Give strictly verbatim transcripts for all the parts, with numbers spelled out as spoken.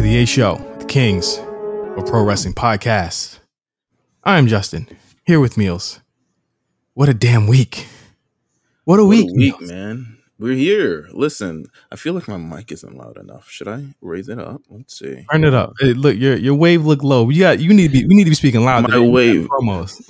to the A Show, the Kings of Pro Wrestling Podcast. I'm Justin, here with Meals. What a damn week. What a what week, a week man. We're here. Listen, I feel like my mic isn't loud enough. Should I raise it up? Let's see. Turn it up. Hey, look, your your wave look low. You got you need to be we need to be speaking loud. My wave. Almost.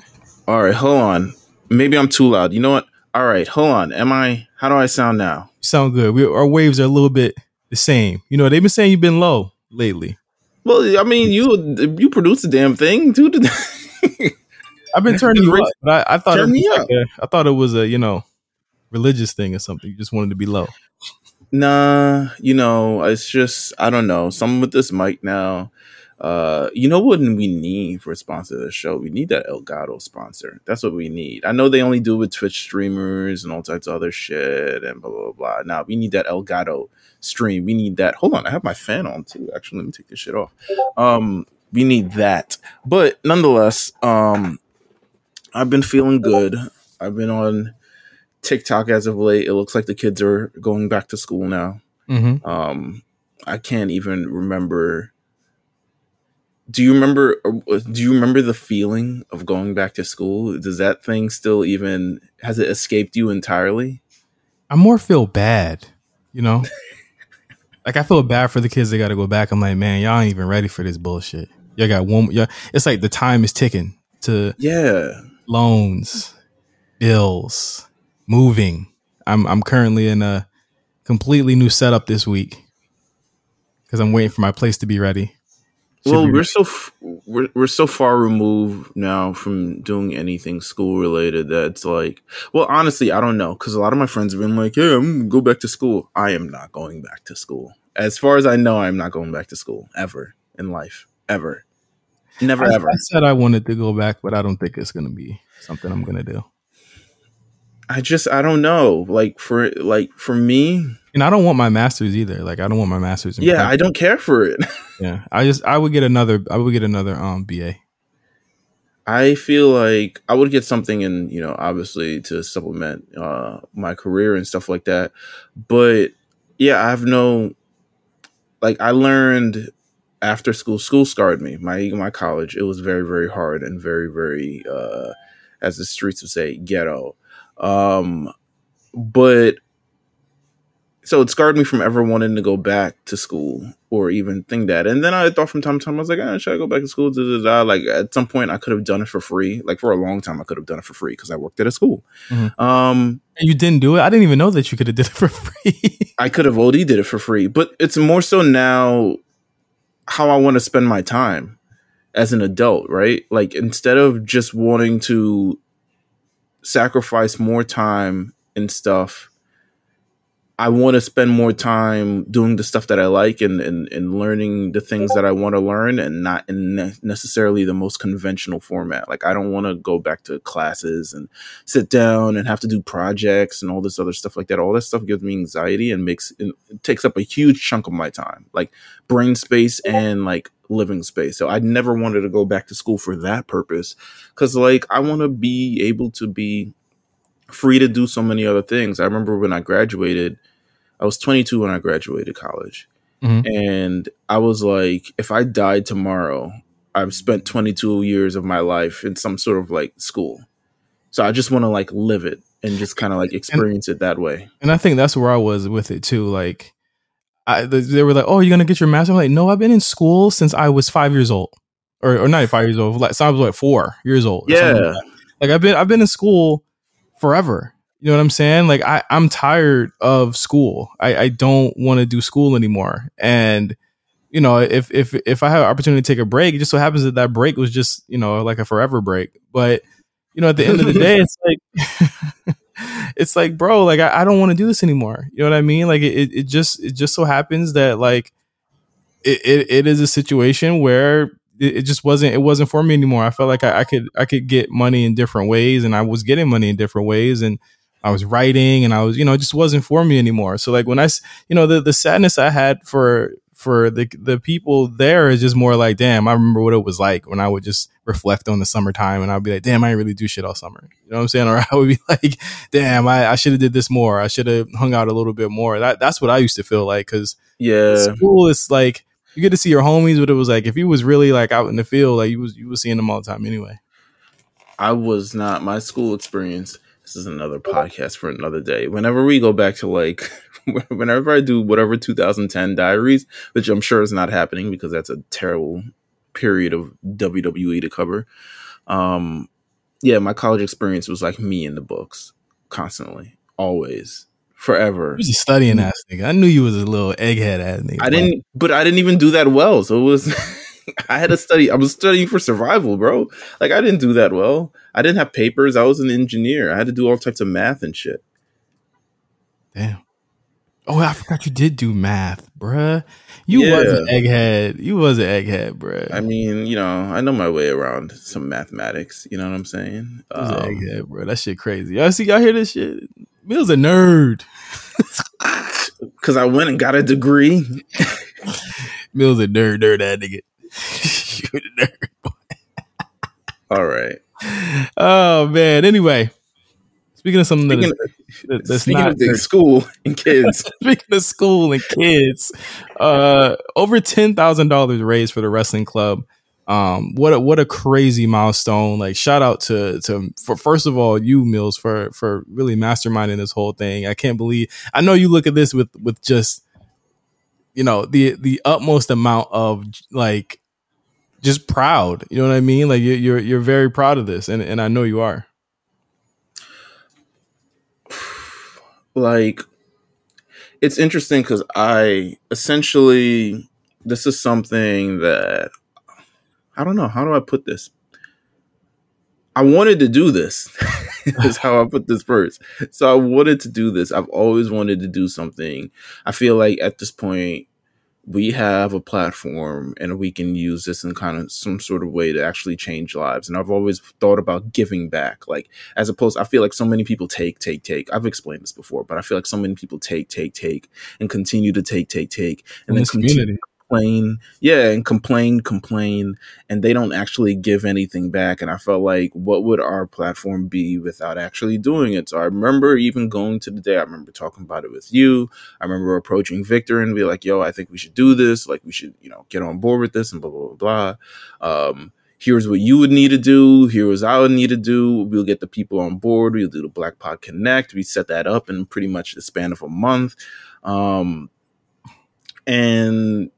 All right, hold on. Maybe I'm too loud. You know what? All right, hold on. Am I how do I sound now? You sound good. We, our waves are a little bit the same. You know, they've been saying you've been low lately. Well, I mean, you you produce the damn thing, dude. I've been turning you up, but I, I thought Turn it was like a, I thought it was a, you know, religious thing or something. You just wanted to be low. Nah, you know, it's just I don't know. Something with this mic now. Uh, you know what we need for a sponsor of the show? We need that Elgato sponsor. That's what we need. I know they only do it with Twitch streamers and all types of other shit and blah, blah, blah. Now, nah, we need that Elgato stream. We need that. Hold on. I have my fan on, too. Actually, let me take this shit off. Um, we need that. But nonetheless, um, I've been feeling good. I've been on TikTok as of late. It looks like the kids are going back to school now. Mm-hmm. Um, I can't even remember... Do you remember? Do you remember the feeling of going back to school? Does that thing still even has it escaped you entirely? I more feel bad, you know. Like I feel bad for the kids that got to go back. I'm like, man, y'all ain't even ready for this bullshit. Y'all got one. Y'all, it's like the time is ticking to yeah loans, bills, moving. I'm I'm currently in a completely new setup this week because I'm waiting for my place to be ready. Should well, we we're so f- we're we're so far removed now from doing anything school related that it's like, well, honestly, I don't know because a lot of my friends have been like, "Yeah, hey, I'm gonna go back to school." I am not going back to school. As far as I know, I'm not going back to school ever in life, ever, never, I, ever. I said I wanted to go back, but I don't think it's gonna be something I'm gonna do. I just I don't know. Like for like for me. And I don't want my master's either. Like I don't want my master's. In yeah, practice. I don't care for it. yeah, I just I would get another. I would get another um B A. I feel like I would get something, in, you know, obviously to supplement uh, my career and stuff like that. But yeah, I have no. Like I learned after school. School scarred me. My my college. It was very very hard and very very uh, as the streets would say, ghetto. Um, but. So it scarred me from ever wanting to go back to school or even think that. And then I thought from time to time, I was like, oh, should I go back to school? Da, da, da. Like at some point I could have done it for free. Like for a long time, I could have done it for free because I worked at a school. Mm-hmm. Um, and you didn't do it? I didn't even know that you could have did it for free. I could have O D did it for free. But it's more so now how I want to spend my time as an adult, right? Like instead of just wanting to sacrifice more time and stuff, I want to spend more time doing the stuff that I like and, and, and learning the things that I want to learn and not in ne- necessarily the most conventional format. Like I don't want to go back to classes and sit down and have to do projects and all this other stuff like that. All that stuff gives me anxiety and makes it takes up a huge chunk of my time, like brain space and like living space. So I never wanted to go back to school for that purpose because like I want to be able to be free to do so many other things. I remember when I graduated, I was twenty-two when I graduated college. Mm-hmm. And I was like, if I died tomorrow, I've spent twenty-two years of my life in some sort of like school. So I just want to like live it and just kind of like experience and, it that way. And I think that's where I was with it too. Like I, they were like, oh, you're going to get your master? I'm like, no, I've been in school since I was five years old or, or not five years old. Like, so I was like four years old. Yeah. Like, like I've been, I've been in school forever. You know what I'm saying? Like I, I'm tired of school. I, I don't want to do school anymore. And you know, if if if I have an opportunity to take a break, it just so happens that that break was just you know like a forever break. But you know, at the end of the day, it's like it's like, bro, like I, I don't want to do this anymore. You know what I mean? Like it it just it just so happens that like it it, it is a situation where it just wasn't, it wasn't for me anymore. I felt like I, I could, I could get money in different ways and I was getting money in different ways and I was writing and I was, you know, it just wasn't for me anymore. So like when I, you know, the, the sadness I had for, for the, the people there is just more like, damn, I remember what it was like when I would just reflect on the summertime and I'd be like, damn, I didn't really do shit all summer. You know what I'm saying? Or I would be like, damn, I, I should have did this more. I should have hung out a little bit more. That That's what I used to feel like. Cause yeah, school is like, you get to see your homies, but it was like if you was really like out in the field, like you was you was seeing them all the time anyway. I was not. My school experience. This is another podcast for another day. Whenever we go back to like, whenever I do whatever two thousand ten diaries, which I'm sure is not happening because that's a terrible period of W W E to cover. Um, yeah, my college experience was like me in the books constantly, always. Forever. You was a studying ass nigga. I knew you was a little egghead ass nigga. I didn't, but I didn't even do that well. So it was, I had to study. I was studying for survival, bro. Like I didn't do that well. I didn't have papers. I was an engineer. I had to do all types of math and shit. Damn. Oh, I forgot you did do math, bruh. You yeah. was an egghead. You was an egghead, bruh. I mean, you know, I know my way around some mathematics. You know what I'm saying? You was um, an egghead, bro. That shit crazy. Y'all see, y'all hear this shit? Mill's a nerd. Because I went and got a degree. Mill's a nerd, nerd that nigga. You're a nerd, boy. All right. Oh, man. Anyway, speaking of something speaking that is, of, that's speaking not... Speaking of school and kids. Speaking of school and kids. Uh, over ten thousand dollars raised for the wrestling club. Um, what a, what a crazy milestone! Like shout out to to for first of all you Mills for for really masterminding this whole thing. I can't believe. I know you look at this with with just you know the the utmost amount of like just proud. You know what I mean? Like you're you're, you're very proud of this, and and I know you are. Like it's interesting because I essentially this is something that. I don't know. How do I put this? I wanted to do this. Is how I put this first. So I wanted to do this. I've always wanted to do something. I feel like at this point, we have a platform and we can use this in kind of some sort of way to actually change lives. And I've always thought about giving back. Like, as opposed, I feel like so many people take, take, take. I've explained this before, but I feel like so many people take, take, take, and continue to take, take, take. And then community. Complain, yeah, and complain, complain, and they don't actually give anything back. And I felt like, what would our platform be without actually doing it? So I remember even going to the day, I remember talking about it with you. I remember approaching Victor and be like, yo, I think we should do this. Like, we should, you know, get on board with this and blah, blah, blah, blah. Um, here's what you would need to do. Here was I would need to do. We'll get the people on board. We'll do the Black Pod Connect. We set that up in pretty much the span of a month. Um, and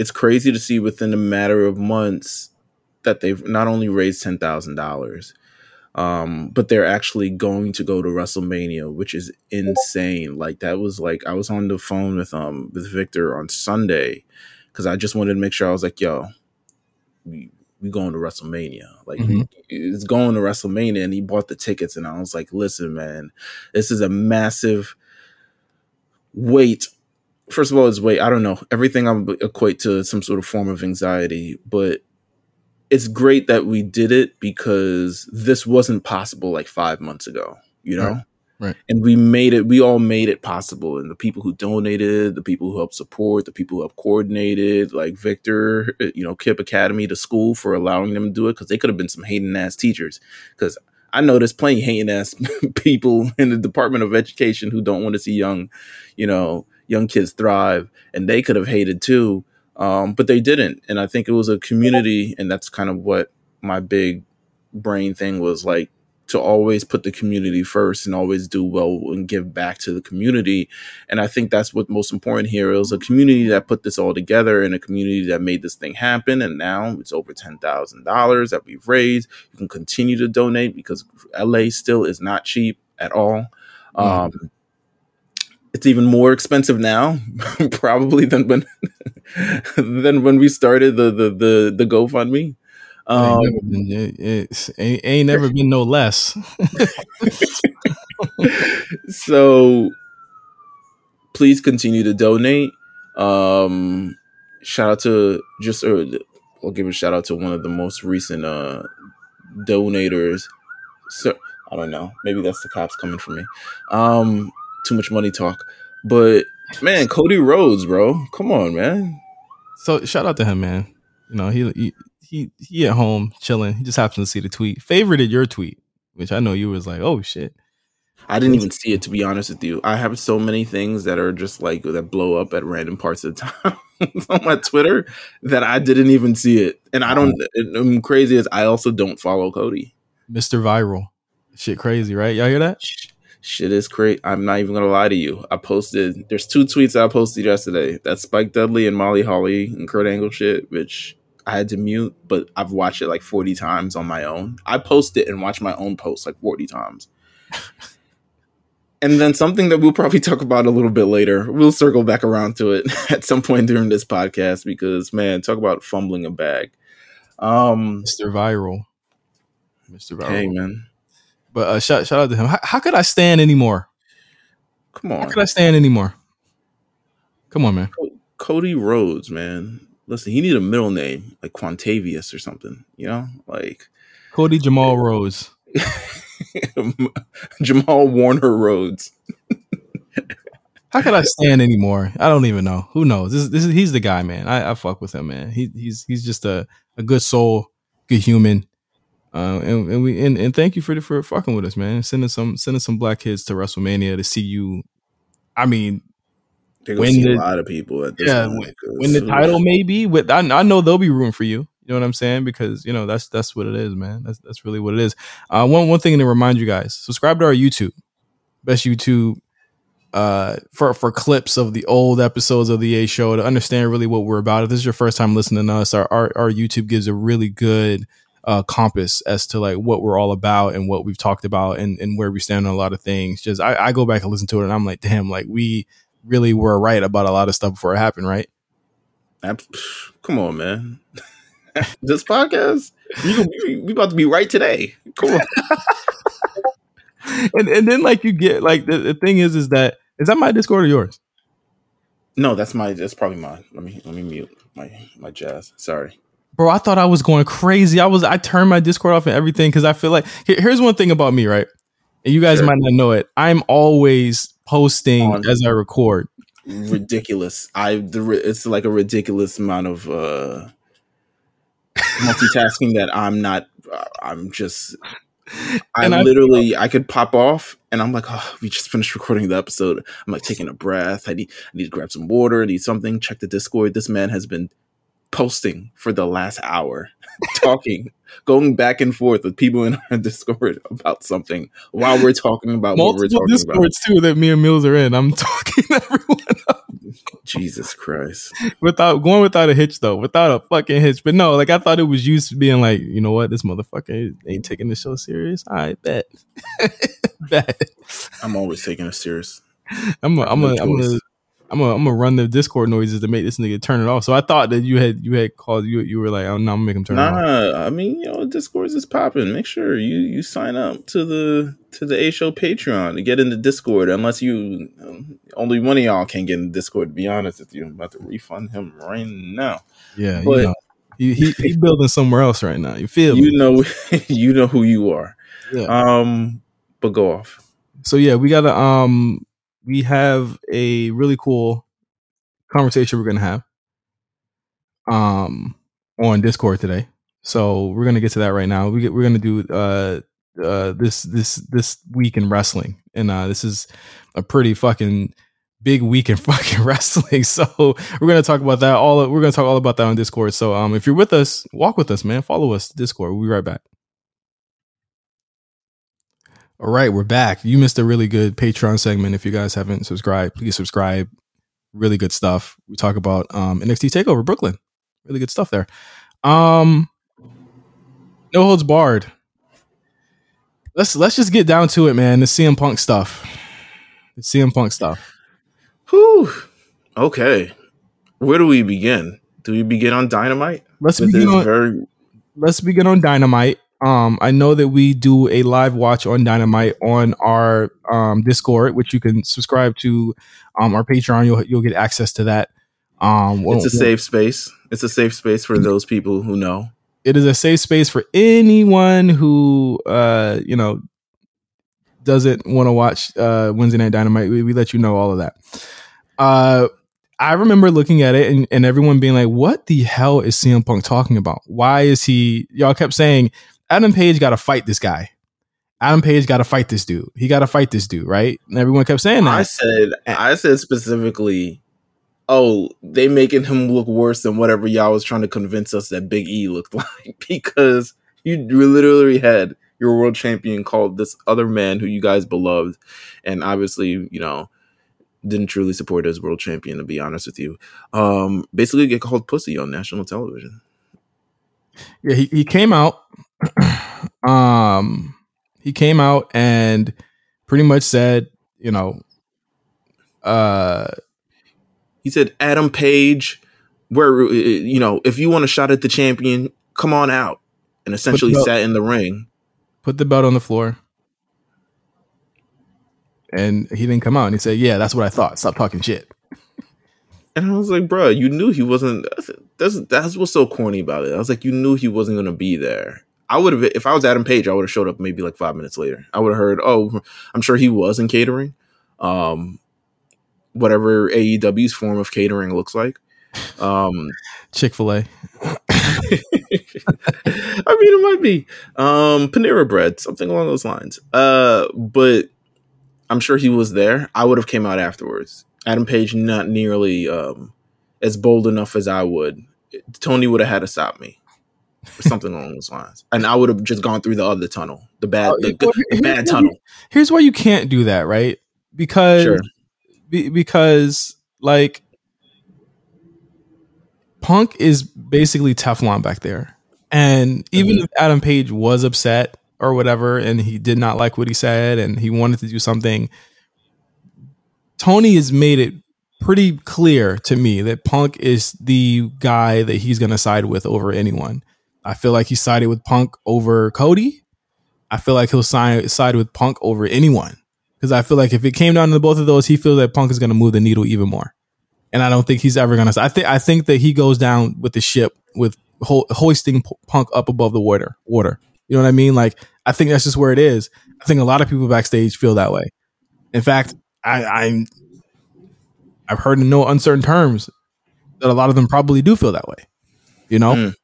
it's crazy to see within a matter of months that they've not only raised ten thousand dollars, um, but they're actually going to go to WrestleMania, which is insane. Like that was like, I was on the phone with, um, with Victor on Sunday. Cause I just wanted to make sure I was like, yo, we, we going to WrestleMania. Like mm-hmm. It's going to WrestleMania and he bought the tickets. And I was like, listen, man, this is a massive weight. First of all, it's weight. I don't know. Everything I equate to some sort of form of anxiety, but it's great that we did it because this wasn't possible like five months ago, you know? Right. Right. And we made it, we all made it possible. And the people who donated, the people who helped support, the people who helped coordinated, like Victor, you know, Kip Academy, the school for allowing them to do it because they could have been some hating ass teachers because I know there's plenty hating ass people in the Department of Education who don't want to see young, you know, young kids thrive and they could have hated too. Um, but they didn't. And I think it was a community. And that's kind of what my big brain thing was like to always put the community first and always do well and give back to the community. And I think that's what's most important here. It was a community that put this all together and a community that made this thing happen. And now it's over ten thousand dollars that we've raised. You can continue to donate because L A still is not cheap at all. Um, mm. It's even more expensive now, probably than when than when we started the the the, the GoFundMe. Um, ain't, never been, it, it's, ain't, ain't never been no less. So, please continue to donate. Um, shout out to just or I'll give a shout out to one of the most recent uh, donators. So I don't know, maybe that's the cops coming for me. Um, Too much money talk, but man, Cody Rhodes, bro, come on, man. So shout out to him, man. You know he he he, he at home chilling. He just happens to see the tweet, favorited your tweet, which I know you was like, oh shit. I didn't even see it, to be honest with you. I have so many things that are just like that blow up at random parts of the time on my Twitter that I didn't even see it. And I don't, I'm crazy as I also don't follow Cody. Mister Viral. Shit crazy, right? Y'all hear that? Shit is crazy. I'm not even going to lie to you. I posted, there's two tweets I posted yesterday. That's Spike Dudley and Molly Holly and Kurt Angle shit, which I had to mute, but I've watched it like forty times on my own. I post it and watch my own post like forty times. And then something that we'll probably talk about a little bit later. We'll circle back around to it at some point during this podcast because, man, talk about fumbling a bag. Um, Mister Viral. Mister Viral. Hey, man. But uh, shout, shout out to him. How, how could I stand anymore? Come on. How could I stand anymore? Come on, man. Cody Rhodes, man. Listen, he needs a middle name, like Quantavius or something, you know? Like Cody Jamal yeah. Rhodes. Jamal Warner Rhodes. How could I stand anymore? I don't even know. Who knows? This, this is he's the guy, man. I, I fuck with him, man. He, he's he's just a, a good soul, good human. Uh, and, and we and, and thank you for for fucking with us, man. Sending some sending some black kids to WrestleMania to see you. I mean, they're gonna see the, a lot of people at this yeah, point. When the title may be with, I, I know they'll be rooting for you. You know what I'm saying? Because, you know, that's that's what it is, man. That's that's really what it is. Uh, one one thing to remind you guys, subscribe to our YouTube. Best YouTube uh, for, for clips of the old episodes of the A Show to understand really what we're about. If this is your first time listening to us, our, our, our YouTube gives a really good uh, compass as to like what we're all about and what we've talked about and, and where we stand on a lot of things. Just I, I go back and listen to it and I'm like, damn, like we really were right about a lot of stuff before it happened, right? Come on, man. This podcast, you, we about to be right today. Cool. and and then like you get like the, the thing is is that is that my Discord or yours? No, that's my that's probably mine. Let me let me mute my my jazz. Sorry, bro. I thought I was going crazy. I was I turned my Discord off and everything because I feel like here, here's one thing about me, right? And you guys sure. might not know it. I'm always posting On. as I record. Ridiculous. I the it's like a ridiculous amount of. Uh, multitasking that I'm not I'm just I and literally I, I could pop off and I'm like, oh, we just finished recording the episode. I'm like taking a breath. I need I need to grab some water, I need something, check the Discord. This man has been posting for the last hour, talking, going back and forth with people in our Discord about something while we're talking about Multiple what we're talking Discords about. Discords too that me and Mills are in. I'm talking everyone up. Jesus Christ. Without going without a hitch though, without a fucking hitch. But no, like I thought it was you being like, you know what, this motherfucker ain't taking the show serious. All right, bet. bet. I'm always taking it serious. I'm a, I'm a, I'm a I'm gonna I'm gonna run the Discord noises to make this nigga turn it off. So I thought that you had you had called you you were like, oh no, I'm gonna make him turn nah, it off. Nah, I mean, you know, Discord is popping. Make sure you, you sign up to the to the A Show Patreon to get into Discord. Unless you um, only one of y'all can get into Discord. To be honest with you, I'm about to refund him right now. Yeah, but you know, he, he he's building somewhere else right now. You feel you me? know you know who you are. Yeah. Um, but go off. So yeah, we gotta um. We have a really cool conversation we're going to have um, on Discord today. So we're going to get to that right now. We get, we're going to do uh, uh, this this this week in wrestling. And uh, this is a pretty fucking big week in fucking wrestling. So we're going to talk about that. All We're going to talk all about that on Discord. So um, if you're with us, walk with us, man. Follow us. Discord. We'll be right back. All right, we're back. You missed a really good Patreon segment. If you guys haven't subscribed, please subscribe. Really good stuff. We talk about um, N X T TakeOver Brooklyn. Really good stuff there. Um, no holds barred. Let's let's just get down to it, man. The C M Punk stuff. The C M Punk stuff. Whew. Okay. Where do we begin? Do we begin on Dynamite? Let's begin on, very- let's begin on Dynamite. Um, I know that we do a live watch on Dynamite on our um, Discord, which you can subscribe to um, our Patreon. You'll you'll get access to that. Um, it's a safe space. It's a safe space for those people who know. It is a safe space for anyone who uh, you know doesn't want to watch uh, Wednesday Night Dynamite. We, we let you know all of that. Uh, I remember looking at it and, and everyone being like, "What the hell is C M Punk talking about? Why is he?" Y'all kept saying. Adam Page got to fight this guy. Adam Page got to fight this dude. He got to fight this dude, right? And everyone kept saying that. I said, I said specifically, oh, they making him look worse than whatever y'all was trying to convince us that Big E looked like, because you literally had your world champion called this other man who you guys beloved, and obviously, you know, didn't truly support as world champion, to be honest with you. Um, basically get called pussy on national television. Yeah, he, he came out. um, he came out and pretty much said, you know, uh, he said, Adam Page, where, you know, if you want a shot at the champion, come on out. And essentially sat in the ring, put the belt on the floor, and he didn't come out. And he said, yeah, that's what I thought. Stop talking shit. And I was like, bro, you knew he wasn't. That's that's what's so corny about it. I was like, you knew he wasn't going to be there. I would have, if I was Adam Page, I would have showed up maybe like five minutes later. I would have heard, oh, I'm sure he was in catering. Um, whatever A E W's form of catering looks like. Um, Chick-fil-A. I mean, it might be um, Panera Bread, something along those lines. Uh, but I'm sure he was there. I would have came out afterwards. Adam Page, not nearly um, as bold enough as I would. Tony would have had to stop me, or something along those lines, and I would have just gone through the other tunnel, the bad, the, well, here, the bad here's tunnel. Why, here's why you can't do that, right? Because, sure. be, because like. Punk is basically Teflon back there. And even mm-hmm. if Adam Page was upset or whatever, and he did not like what he said and he wanted to do something, Tony has made it pretty clear to me that Punk is the guy that he's going to side with over anyone. I feel like he sided with Punk over Cody. I feel like he'll side, side with Punk over anyone. Because I feel like if it came down to both of those, he feels that Punk is going to move the needle even more. And I don't think he's ever going to. I think I think that he goes down with the ship with ho- hoisting p- Punk up above the water. Water, you know what I mean? Like, I think that's just where it is. I think a lot of people backstage feel that way. In fact, I, I'm I've heard in no uncertain terms that a lot of them probably do feel that way. You know,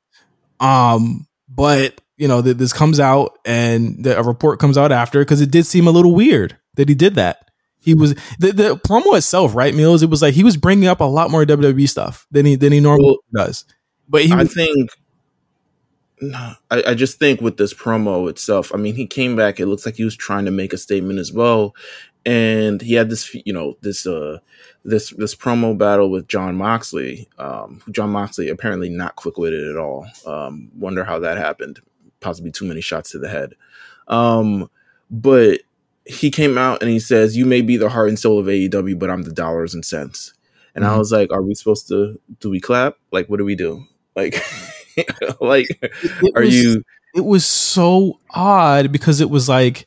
mm. um, but you know th- this comes out and the, a report comes out after, because it did seem a little weird that he did that. He was the, the promo itself, right, Mills? It was like he was bringing up a lot more W W E stuff than he than he normally well, does. But he I was, think, no, I, I just think with this promo itself, I mean, he came back. It looks like he was trying to make a statement as well, and he had this, you know, this uh, this this promo battle with Jon Moxley. Um, Jon Moxley apparently not quick-witted at all. Um, wonder how that happened. Possibly too many shots to the head, um, but. He came out and he says, you may be the heart and soul of A E W, but I'm the dollars and cents. And mm-hmm. I was like, are we supposed to, do we clap? Like, what do we do? Like, like, it are was, you, it was so odd, because it was like,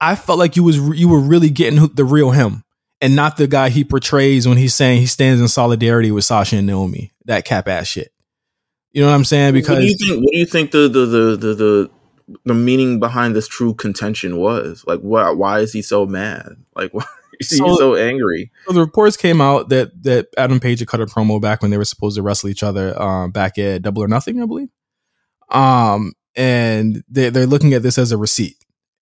I felt like you was, you were really getting the real him and not the guy he portrays when he's saying he stands in solidarity with Sasha and Naomi, that cap ass shit. You know what I'm saying? Because what do you think, what do you think the, the, the, the, the the meaning behind this true contention was? Like, why, why is he so mad? Like, why is he so, so angry? So the reports came out that, that Adam Page had cut a promo back when they were supposed to wrestle each other um, back at Double or Nothing, I believe. Um, and they, they're looking at this as a receipt.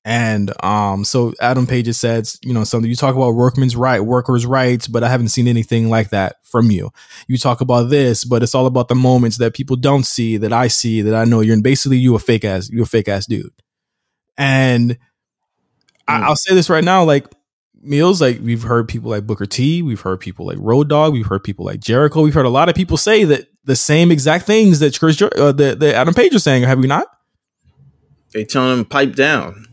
And um, so Adam Page says, you know, something, you talk about workman's right, workers' rights, but I haven't seen anything like that from you. You talk about this, but it's all about the moments that people don't see, that I see, that I know you're in. Basically, you a fake ass, you a fake ass dude. And mm. I, I'll say this right now, like Mills, like we've heard people like Booker T, we've heard people like Road Dogg, we've heard people like Jericho, we've heard a lot of people say that the same exact things that Chris, Jer- uh, that, that Adam Page is saying, have we not? They tell him pipe down.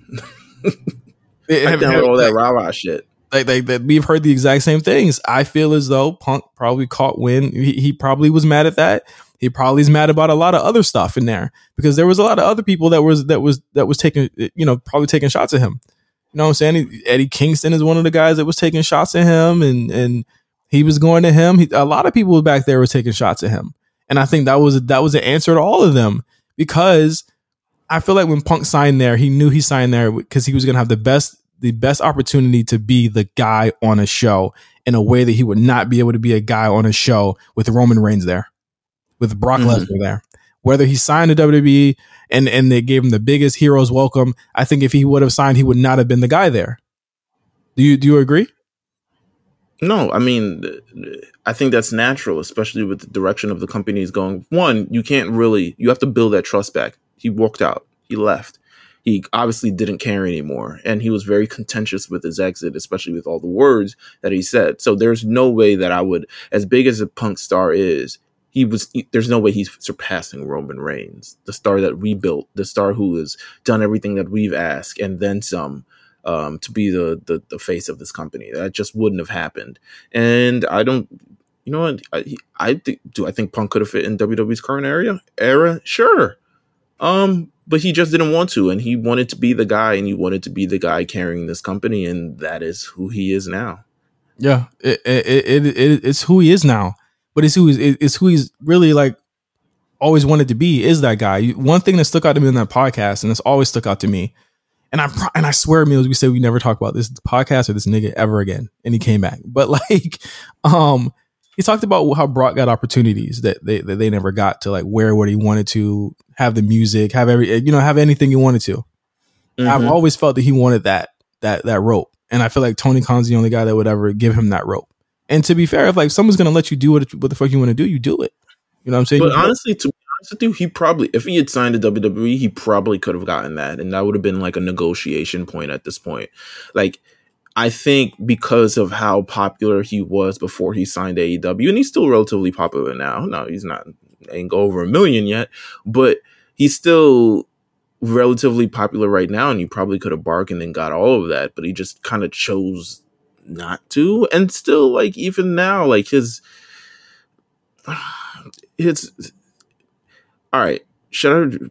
They have, have, all that rah rah shit. Like, like, like we've heard the exact same things. I feel as though Punk probably caught wind. He, he probably was mad at that. He probably is mad about a lot of other stuff in there, because there was a lot of other people that was that was that was taking, you know, probably taking shots at him. You know what I'm saying? Eddie Kingston is one of the guys that was taking shots at him, and and he was going to him. He, a lot of people back there were taking shots at him, and I think that was that was the answer to all of them, because I feel like when Punk signed there, he knew he signed there because he was going to have the best the best opportunity to be the guy on a show in a way that he would not be able to be a guy on a show with Roman Reigns there, with Brock mm-hmm. Lesnar there, whether he signed to W W E and, and they gave him the biggest hero's welcome. I think if he would have signed, he would not have been the guy there. Do you, do you agree? No, I mean, I think that's natural, especially with the direction of the company's going. One, you can't really, you have to build that trust back. He walked out, he left. He obviously didn't care anymore, and he was very contentious with his exit, especially with all the words that he said. So there's no way that I would, as big as a Punk star is, he was. There's no way he's surpassing Roman Reigns, the star that we built, the star who has done everything that we've asked and then some, um, to be the, the the face of this company. That just wouldn't have happened. And I don't, you know what? I, I th- do. I think Punk could have fit in W W E's current area era. Sure. Um, but he just didn't want to, and he wanted to be the guy, and he wanted to be the guy carrying this company, and that is who he is now. Yeah, it it, it, it it's who he is now, but it's who he's, it's who he's really like always wanted to be, is that guy. One thing that stuck out to me in that podcast, and it's always stuck out to me, and I and I swear, Meals, we said we never talk about this podcast or this nigga ever again, and he came back. But like, um. He talked about how Brock got opportunities that they that they never got to, like wear what he wanted to, have the music, have every you know have anything he wanted to. Mm-hmm. I've always felt that he wanted that that that rope, and I feel like Tony Khan's the only guy that would ever give him that rope. And to be fair, if like someone's gonna let you do what what the fuck you want to do, you do it. You know what I'm saying? But honestly, to be honest with you, he probably if he had signed to W W E, he probably could have gotten that, and that would have been like a negotiation point at this point, like. I think because of how popular he was before he signed A E W, and he's still relatively popular now. No, he's not, ain't go over a million yet, but he's still relatively popular right now. And he probably could have bargained and got all of that, but he just kind of chose not to. And still, like, even now, like his, his, all right, should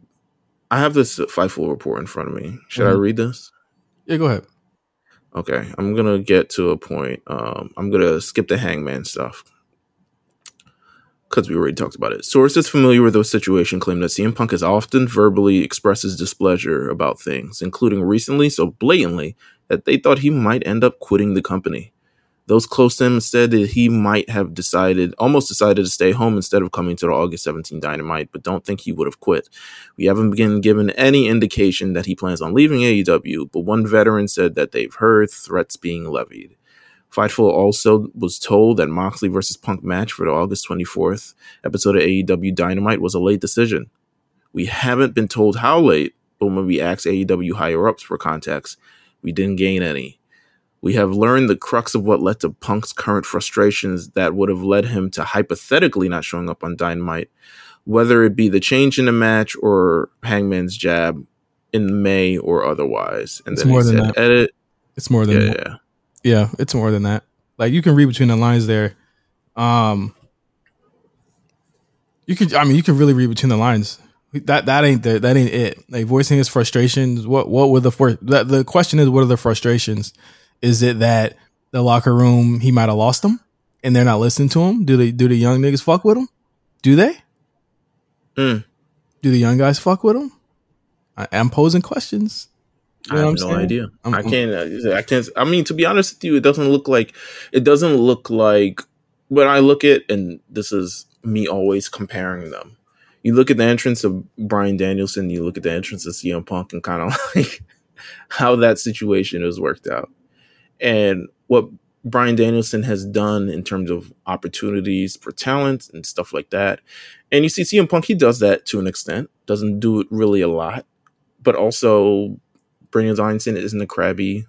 I, I have this FIFO report in front of me. Should mm-hmm. I read this? Yeah, go ahead. Okay, I'm going to get to a point. Um, I'm going to skip the Hangman stuff because we already talked about it. Sources familiar with the situation claim that C M Punk has often verbally expressed his displeasure about things, including recently so blatantly that they thought he might end up quitting the company. Those close to him said that he might have decided, almost decided to stay home instead of coming to the August seventeenth Dynamite, but don't think he would have quit. We haven't been given any indication that he plans on leaving A E W, but one veteran said that they've heard threats being levied. Fightful also was told that Moxley versus Punk match for the August twenty-fourth episode of A E W Dynamite was a late decision. We haven't been told how late, but when we asked A E W higher-ups for context, we didn't gain any. We have learned the crux of what led to Punk's current frustrations that would have led him to hypothetically not showing up on Dynamite, whether it be the change in the match or Hangman's jab in May or otherwise. And it's then more he than said, that. Edit. It's more than yeah, yeah, yeah. It's more than that. Like you can read between the lines there. Um, you could, I mean, you can really read between the lines. That that ain't the, that ain't it. Like voicing his frustrations. What what were the first? The, the question is, what are the frustrations? Is it that the locker room, he might have lost them and they're not listening to him? Do they do the young niggas fuck with him? Do they? Mm. Do the young guys fuck with him? I am posing questions. You know I have no saying? idea. I'm, I can't. I can't. I mean, to be honest with you, it doesn't look like. It doesn't look like when I look at, and this is me always comparing them. You look at the entrance of Bryan Danielson. You look at the entrance of C M Punk, and kind of like how that situation is worked out. And what Bryan Danielson has done in terms of opportunities for talent and stuff like that. And you see C M Punk, he does that to an extent. Doesn't do it really a lot. But also, Bryan Danielson isn't a crabby,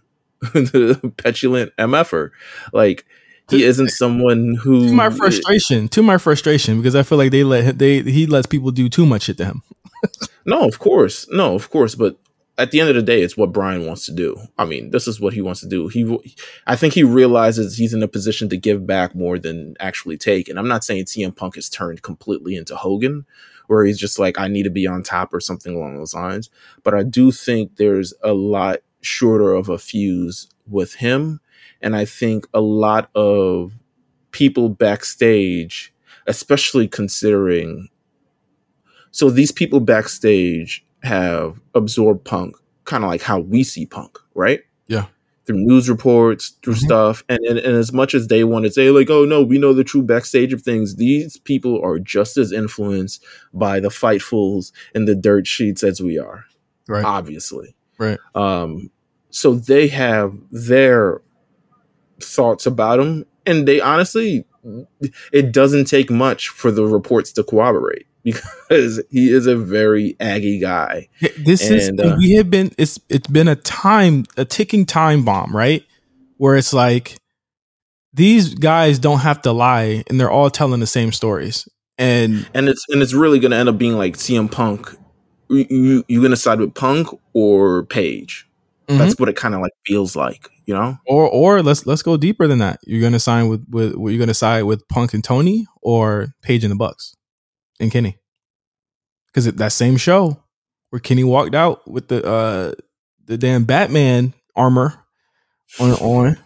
petulant M F-er. Like, he isn't someone who... To my frustration. To my frustration. Because I feel like they let they he lets people do too much shit to him. No, of course. No, of course. But... at the end of the day, it's what Bryan wants to do. I mean, this is what he wants to do. He, I think he realizes he's in a position to give back more than actually take. And I'm not saying C M Punk has turned completely into Hogan, where he's just like, I need to be on top or something along those lines. But I do think there's a lot shorter of a fuse with him. And I think a lot of people backstage, especially considering... So these people backstage... have absorbed Punk kind of like how we see Punk, right? Yeah. through news reports, through mm-hmm. stuff. And, and and as much as they want to say, like, oh, no, we know the true backstage of things, these people are just as influenced by the Fightfuls and the dirt sheets as we are. Right. Obviously. Right. Um, so they have their thoughts about them. And they honestly, it doesn't take much for the reports to corroborate, because he is a very Aggie guy. This and, is uh, we have been it's it's been a time a ticking time bomb, right? Where it's like these guys don't have to lie, and they're all telling the same stories. And and it's and it's really going to end up being like C M Punk. You, you you're going to side with Punk or Page? Mm-hmm. That's what it kind of like feels like, you know. Or or let's let's go deeper than that. You're going to sign with with you're going to side with Punk and Tony, or Page and the Bucks and Kenny, because that same show where Kenny walked out with the uh, the damn Batman armor on on,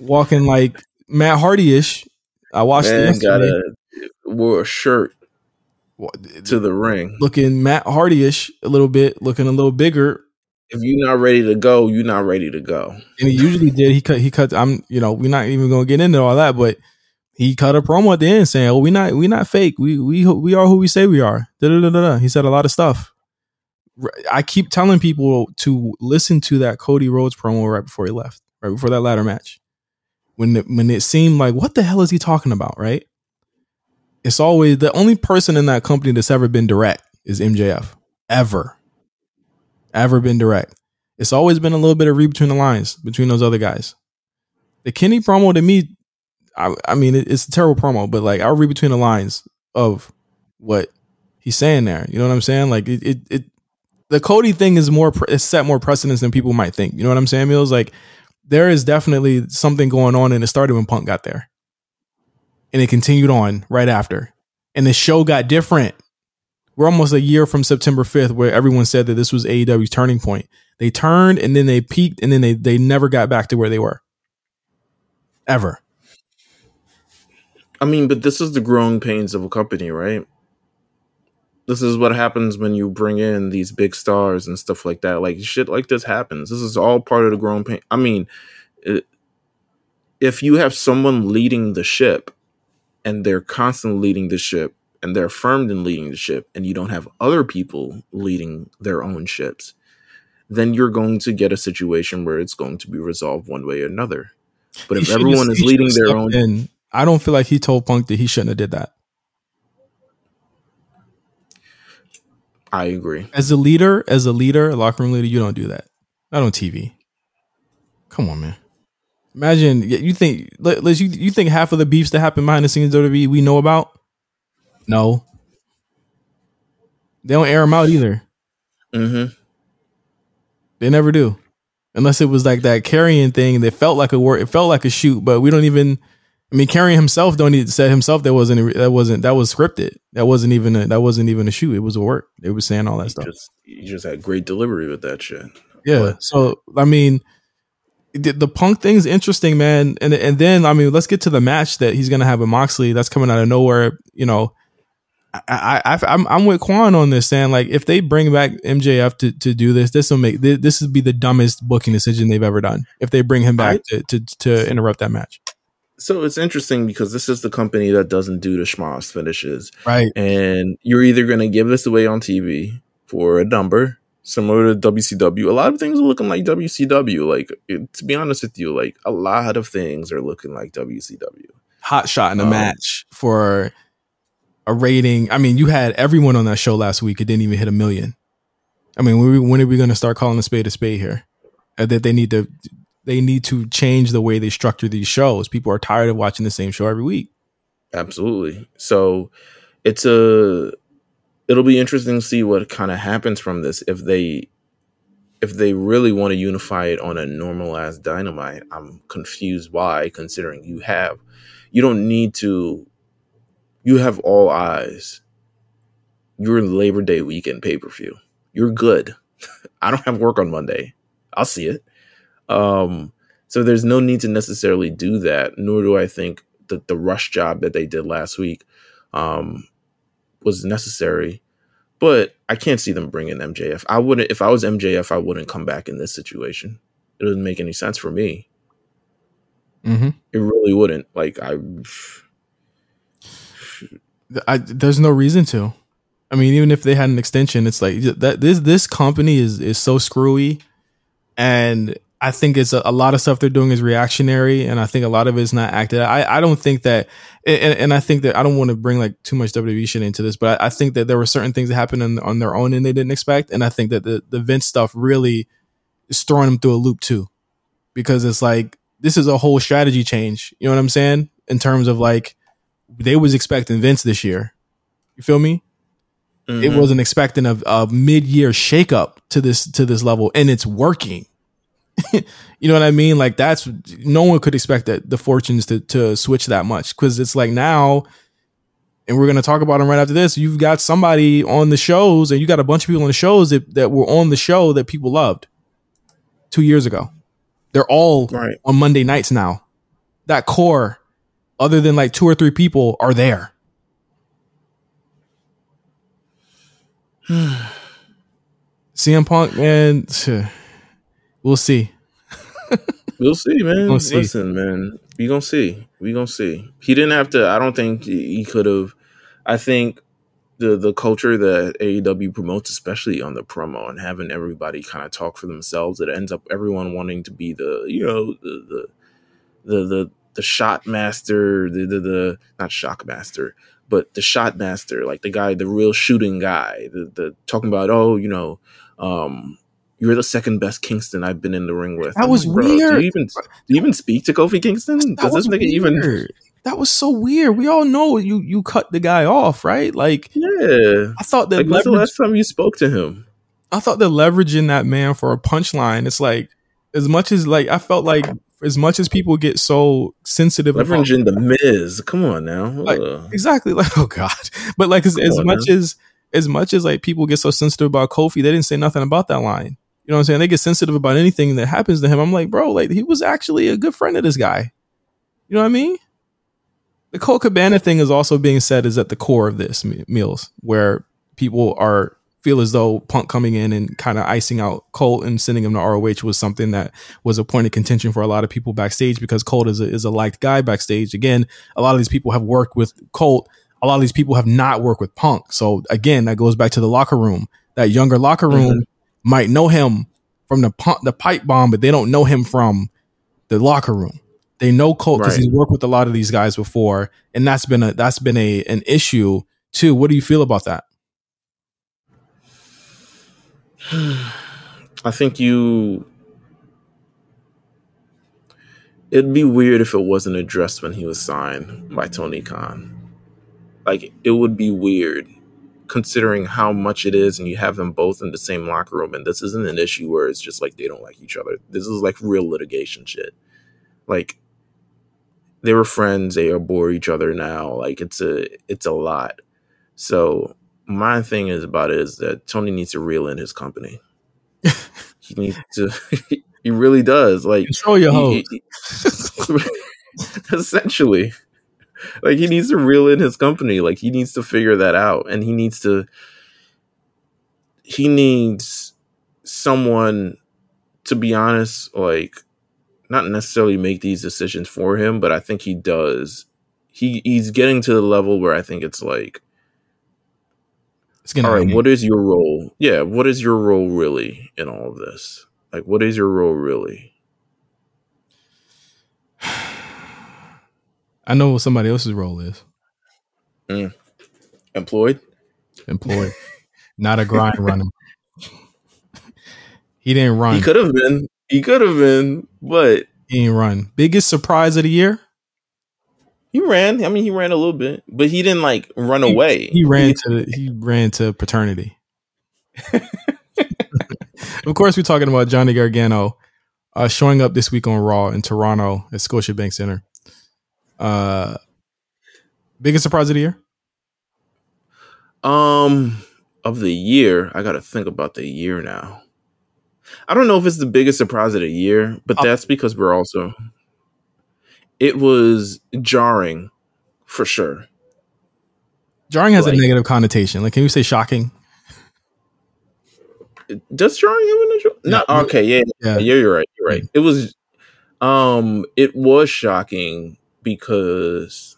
walking like Matt Hardy ish. I watched. Man it got a wore a shirt to the ring, looking Matt Hardy ish a little bit, looking a little bigger. If you're not ready to go, you're not ready to go. And he usually did. He cut. He cut. I'm. You know, we're not even going to get into all that, but. He cut a promo at the end saying, "Oh, we not we not fake. We we we are who we say we are." Da, da, da, da, da. He said a lot of stuff. I keep telling people to listen to that Cody Rhodes promo right before he left, right before that ladder match, when it, when it seemed like, what the hell is he talking about? Right? It's always the only person in that company that's ever been direct is M J F. Ever, ever been direct. It's always been a little bit of read between the lines between those other guys. The Kenny promo to me. I, I mean, it's a terrible promo, but like I'll read between the lines of what he's saying there. You know what I'm saying? Like it, it, it the Cody thing is more, it's set more precedence than people might think. You know what I'm saying, Mills? Like there is definitely something going on, and it started when Punk got there, and it continued on right after, and the show got different. We're almost a year from September fifth, where everyone said that this was A E W's turning point. They turned, and then they peaked, and then they they never got back to where they were ever. I mean, but this is the growing pains of a company, right? This is what happens when you bring in these big stars and stuff like that. Like, shit like this happens. This is all part of the growing pain. I mean, it, if you have someone leading the ship and they're constantly leading the ship and they're affirmed in leading the ship, and you don't have other people leading their own ships, then you're going to get a situation where it's going to be resolved one way or another. But if everyone is leading their own... In. I don't feel like he told Punk that he shouldn't have did that. I agree. As a leader, as a leader, a locker room leader, you don't do that. Not on T V. Come on, man. Imagine you think, Liz, you, you think half of the beefs that happen behind the scenes of W W E we know about? No. They don't air them out either. Mm-hmm. They never do. Unless it was like that carrying thing that felt like a war. It felt like a shoot, but we don't even... I mean, Carrion himself don't need to say himself that wasn't that wasn't that was scripted. That wasn't even a, that wasn't even a shoot. It was a work. They were saying all that you stuff. Just, you just had great delivery with that shit. Yeah. But. So I mean, the, the Punk thing's interesting, man. And and then I mean, let's get to the match that he's gonna have with Moxley. That's coming out of nowhere. You know, I, I, I I'm I'm with Quan on this, saying like if they bring back M J F to, to do this, this will make this would be the dumbest booking decision they've ever done if they bring him back right. to, to to interrupt that match. So it's interesting because this is the company that doesn't do the schmoss finishes. Right. And you're either going to give this away on T V for a number, similar to W C W. A lot of things are looking like W C W. Like, it, to be honest with you, like a lot of things are looking like W C W. Hot shot in a um, match for a rating. I mean, you had everyone on that show last week. It didn't even hit a million. I mean, when, we, when are we going to start calling a spade a spade here? That they need to... They need to change the way they structure these shows. People are tired of watching the same show every week. Absolutely. So it's a, it'll be interesting to see what kind of happens from this. If they, if they really want to unify it on a normalized Dynamite, I'm confused why, considering you have, you don't need to, you have all eyes. You're Labor Day weekend pay-per-view. You're good. I don't have work on Monday. I'll see it. Um, so there's no need to necessarily do that, nor do I think that the rush job that they did last week um, was necessary. But I can't see them bringing M J F. I wouldn't, if I was M J F, I wouldn't come back in this situation. it doesn't make any sense for me. Mm-hmm. It really wouldn't. Like I, I, there's no reason to. I mean, even if they had an extension, it's like that. This this company is is so screwy, and I think it's a, a lot of stuff they're doing is reactionary, and I think a lot of it's not acted. I, I don't think that, and, and I think that I don't want to bring like too much W W E shit into this, but I, I think that there were certain things that happened on, on their own and they didn't expect, and I think that the the Vince stuff really is throwing them through a loop too, because it's like this is a whole strategy change. You know what I'm saying? In terms of like they was expecting Vince this year. You feel me? Mm-hmm. It wasn't expecting a, a mid-year shakeup to this to this level, and it's working. You know what I mean? Like that's no one could expect that the fortunes to to switch that much, because it's like now, and we're gonna talk about them right after this. You've got somebody on the shows, and you got a bunch of people on the shows that, that were on the show that people loved two years ago. They're all right on Monday nights now. That core, other than like two or three people, are there. C M Punk, man. We'll see. We'll see, man. We'll see. Listen, man. We gonna see. We gonna see. He didn't have to. I don't think he could have. I think the the culture that A E W promotes, especially on the promo and having everybody kind of talk for themselves, it ends up everyone wanting to be the you know the the the the, the shot master, the the, the not shock master, but the shot master, like the guy, the real shooting guy, the the talking about oh you know. um You're the second best Kingston I've been in the ring with. That was Bro, weird. Do you, even, do you even speak to Kofi Kingston? That Does this nigga even? That was so weird. We all know you you cut the guy off, right? Like, yeah. I thought that like, leverage, the last time you spoke to him. I thought that leveraging that man for a punchline. It's like as much as like I felt like as much as people get so sensitive, leveraging about, the Miz. Come on now, like, exactly. Like oh god, but like as, as on, much man. as as much as like people get so sensitive about Kofi, they didn't say nothing about that line. You know what I'm saying? They get sensitive about anything that happens to him. I'm like, bro, like he was actually a good friend of this guy. You know what I mean? The Colt Cabana thing is also being said is at the core of this Mills, where people are feel as though Punk coming in and kind of icing out Colt and sending him to R O H was something that was a point of contention for a lot of people backstage, because Colt is a, is a liked guy backstage. Again, a lot of these people have worked with Colt. A lot of these people have not worked with Punk. So again, that goes back to the locker room, that younger locker room. Mm-hmm. Might know him from the pump, the pipe bomb, but they don't know him from the locker room. They know Colt because right. he's worked with a lot of these guys before, and that's been a that's been a an issue too. What do you feel about that? I think you. It'd be weird if it wasn't addressed when he was signed by Tony Khan. Like it would be weird, considering how much it is, and you have them both in the same locker room, and this isn't an issue where it's just like they don't like each other. This is like real litigation shit. Like they were friends, they abhor each other now. Like it's a it's a lot. So my thing is about it is that Tony needs to reel in his company. He needs to. He really does. Like control your hoes. Essentially. Like he needs to reel in his company. Like he needs to figure that out, and he needs to. He needs someone, to be honest, like not necessarily make these decisions for him, but I think he does. He he's getting to the level where I think it's like, it's all right. What is your role? Yeah, what is your role really in all of this? Like, what is your role really? I know what somebody else's role is. Mm. Employed? Employed. Not a grind runner. He didn't run. He could have been. He could have been, but... He didn't run. Biggest surprise of the year? He ran. I mean, he ran a little bit, but he didn't, like, run he, away. He ran to he ran to paternity. Of course, we're talking about Johnny Gargano uh, showing up this week on Raw in Toronto at Scotiabank Center. Uh, biggest surprise of the year? Um, of the year, I got to think about the year now. I don't know if it's the biggest surprise of the year, but oh. that's because we're also. It was jarring, for sure. Jarring has like, a negative connotation. Like, can we say shocking? Does Charlie have an intro? No. no. Okay. Yeah, yeah. Yeah. You're right. You're right. It was, um, it was shocking because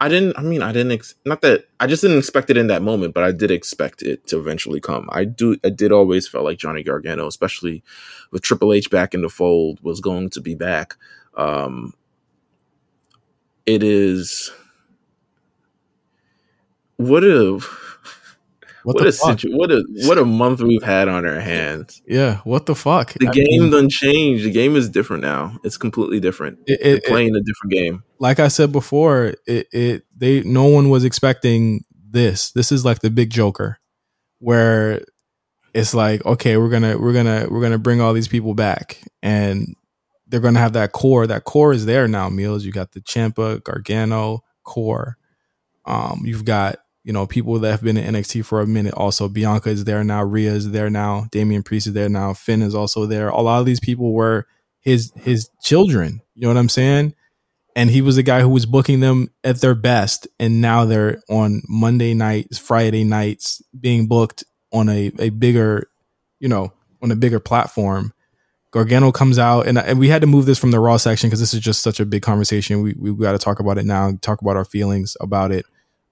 I didn't. I mean, I didn't. Ex- not that I just didn't expect it in that moment, but I did expect it to eventually come. I do. I did always felt like Johnny Gargano, especially with Triple H back in the fold, was going to be back. Um, it is. What a what, what a situ- what a what a month we've had on our hands. Yeah, what the fuck? The I game mean, done changed. The game is different now. It's completely different. It, it, They're playing it, a different game. Like I said before, it, it they no one was expecting this. This is like the big Joker, where it's like, okay, we're gonna we're gonna we're gonna bring all these people back, and they're gonna have that core. That core is there now. Meals. You got the Ciampa, Gargano core. Um, you've got. You know, people that have been in N X T for a minute. Also, Bianca is there now. Rhea is there now. Damian Priest is there now. Finn is also there. A lot of these people were his his children. You know what I'm saying? And he was the guy who was booking them at their best. And now they're on Monday nights, Friday nights, being booked on a, a bigger, you know, on a bigger platform. Gargano comes out, and, and we had to move this from the Raw section because this is just such a big conversation. We we got to talk about it now. Talk about our feelings about it.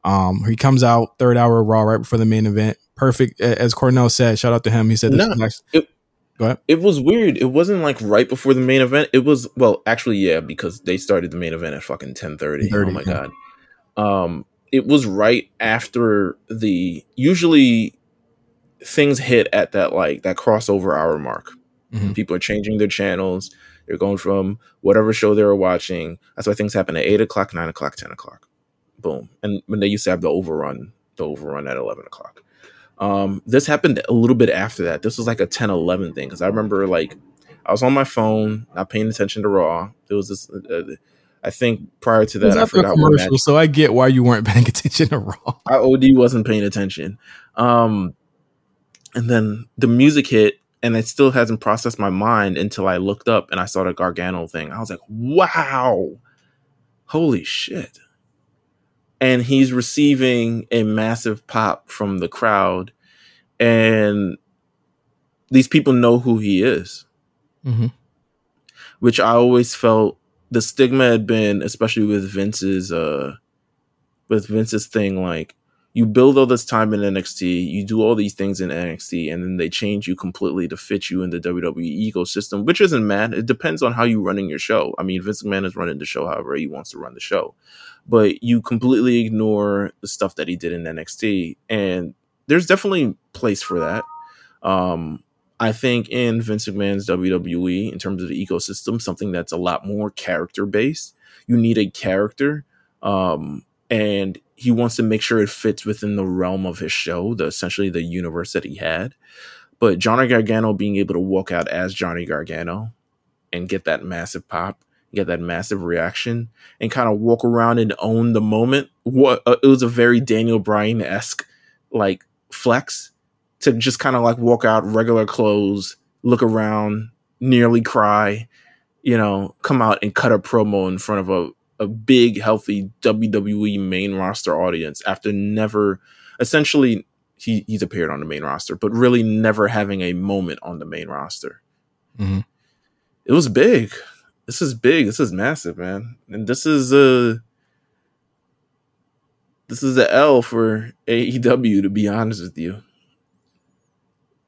Um, he comes out third hour Raw right before the main event. Perfect. As Cornell said, shout out to him. He said, this no, next. It, go ahead. It was weird. It wasn't like right before the main event. It was, well, actually, yeah, because they started the main event at fucking ten thirty. Oh my yeah. God. Um, it was right after the, usually things hit at that, like that crossover hour mark. Mm-hmm. People are changing their channels. They're going from whatever show they were watching. That's why things happen at eight o'clock, nine o'clock, ten o'clock. Boom. And when they used to have the overrun, the overrun at eleven o'clock. Um, this happened a little bit after that. This was like a ten eleven thing. Cause I remember like I was on my phone, not paying attention to Raw. There was this, uh, I think prior to that, I forgot what match. So I get why you weren't paying attention to Raw. I O D wasn't paying attention. Um, and then the music hit and it still hasn't processed my mind until I looked up and I saw the Gargano thing. I was like, wow, holy shit. And he's receiving a massive pop from the crowd. And these people know who he is. Mm-hmm. Which I always felt the stigma had been, especially with Vince's uh, with Vince's thing, like, you build all this time in N X T, you do all these things in N X T, and then they change you completely to fit you in the W W E ecosystem, which isn't mad. It depends on how you're running your show. I mean, Vince McMahon is running the show however he wants to run the show. But you completely ignore the stuff that he did in N X T, and there's definitely a place for that. Um, I think in Vince McMahon's W W E, in terms of the ecosystem, something that's a lot more character-based. You need a character, um, and he wants to make sure it fits within the realm of his show, the essentially the universe that he had. But Johnny Gargano being able to walk out as Johnny Gargano and get that massive pop, get that massive reaction, and kind of walk around and own the moment. What uh, it was a very Daniel Bryan-esque like flex to just kind of like walk out regular clothes, look around, nearly cry, you know, come out and cut a promo in front of a a big, healthy W W E main roster audience after never, essentially, he, he's appeared on the main roster, but really never having a moment on the main roster. Mm-hmm. It was big. This is big. This is massive, man. And this is a, this is the L for A E W, to be honest with you.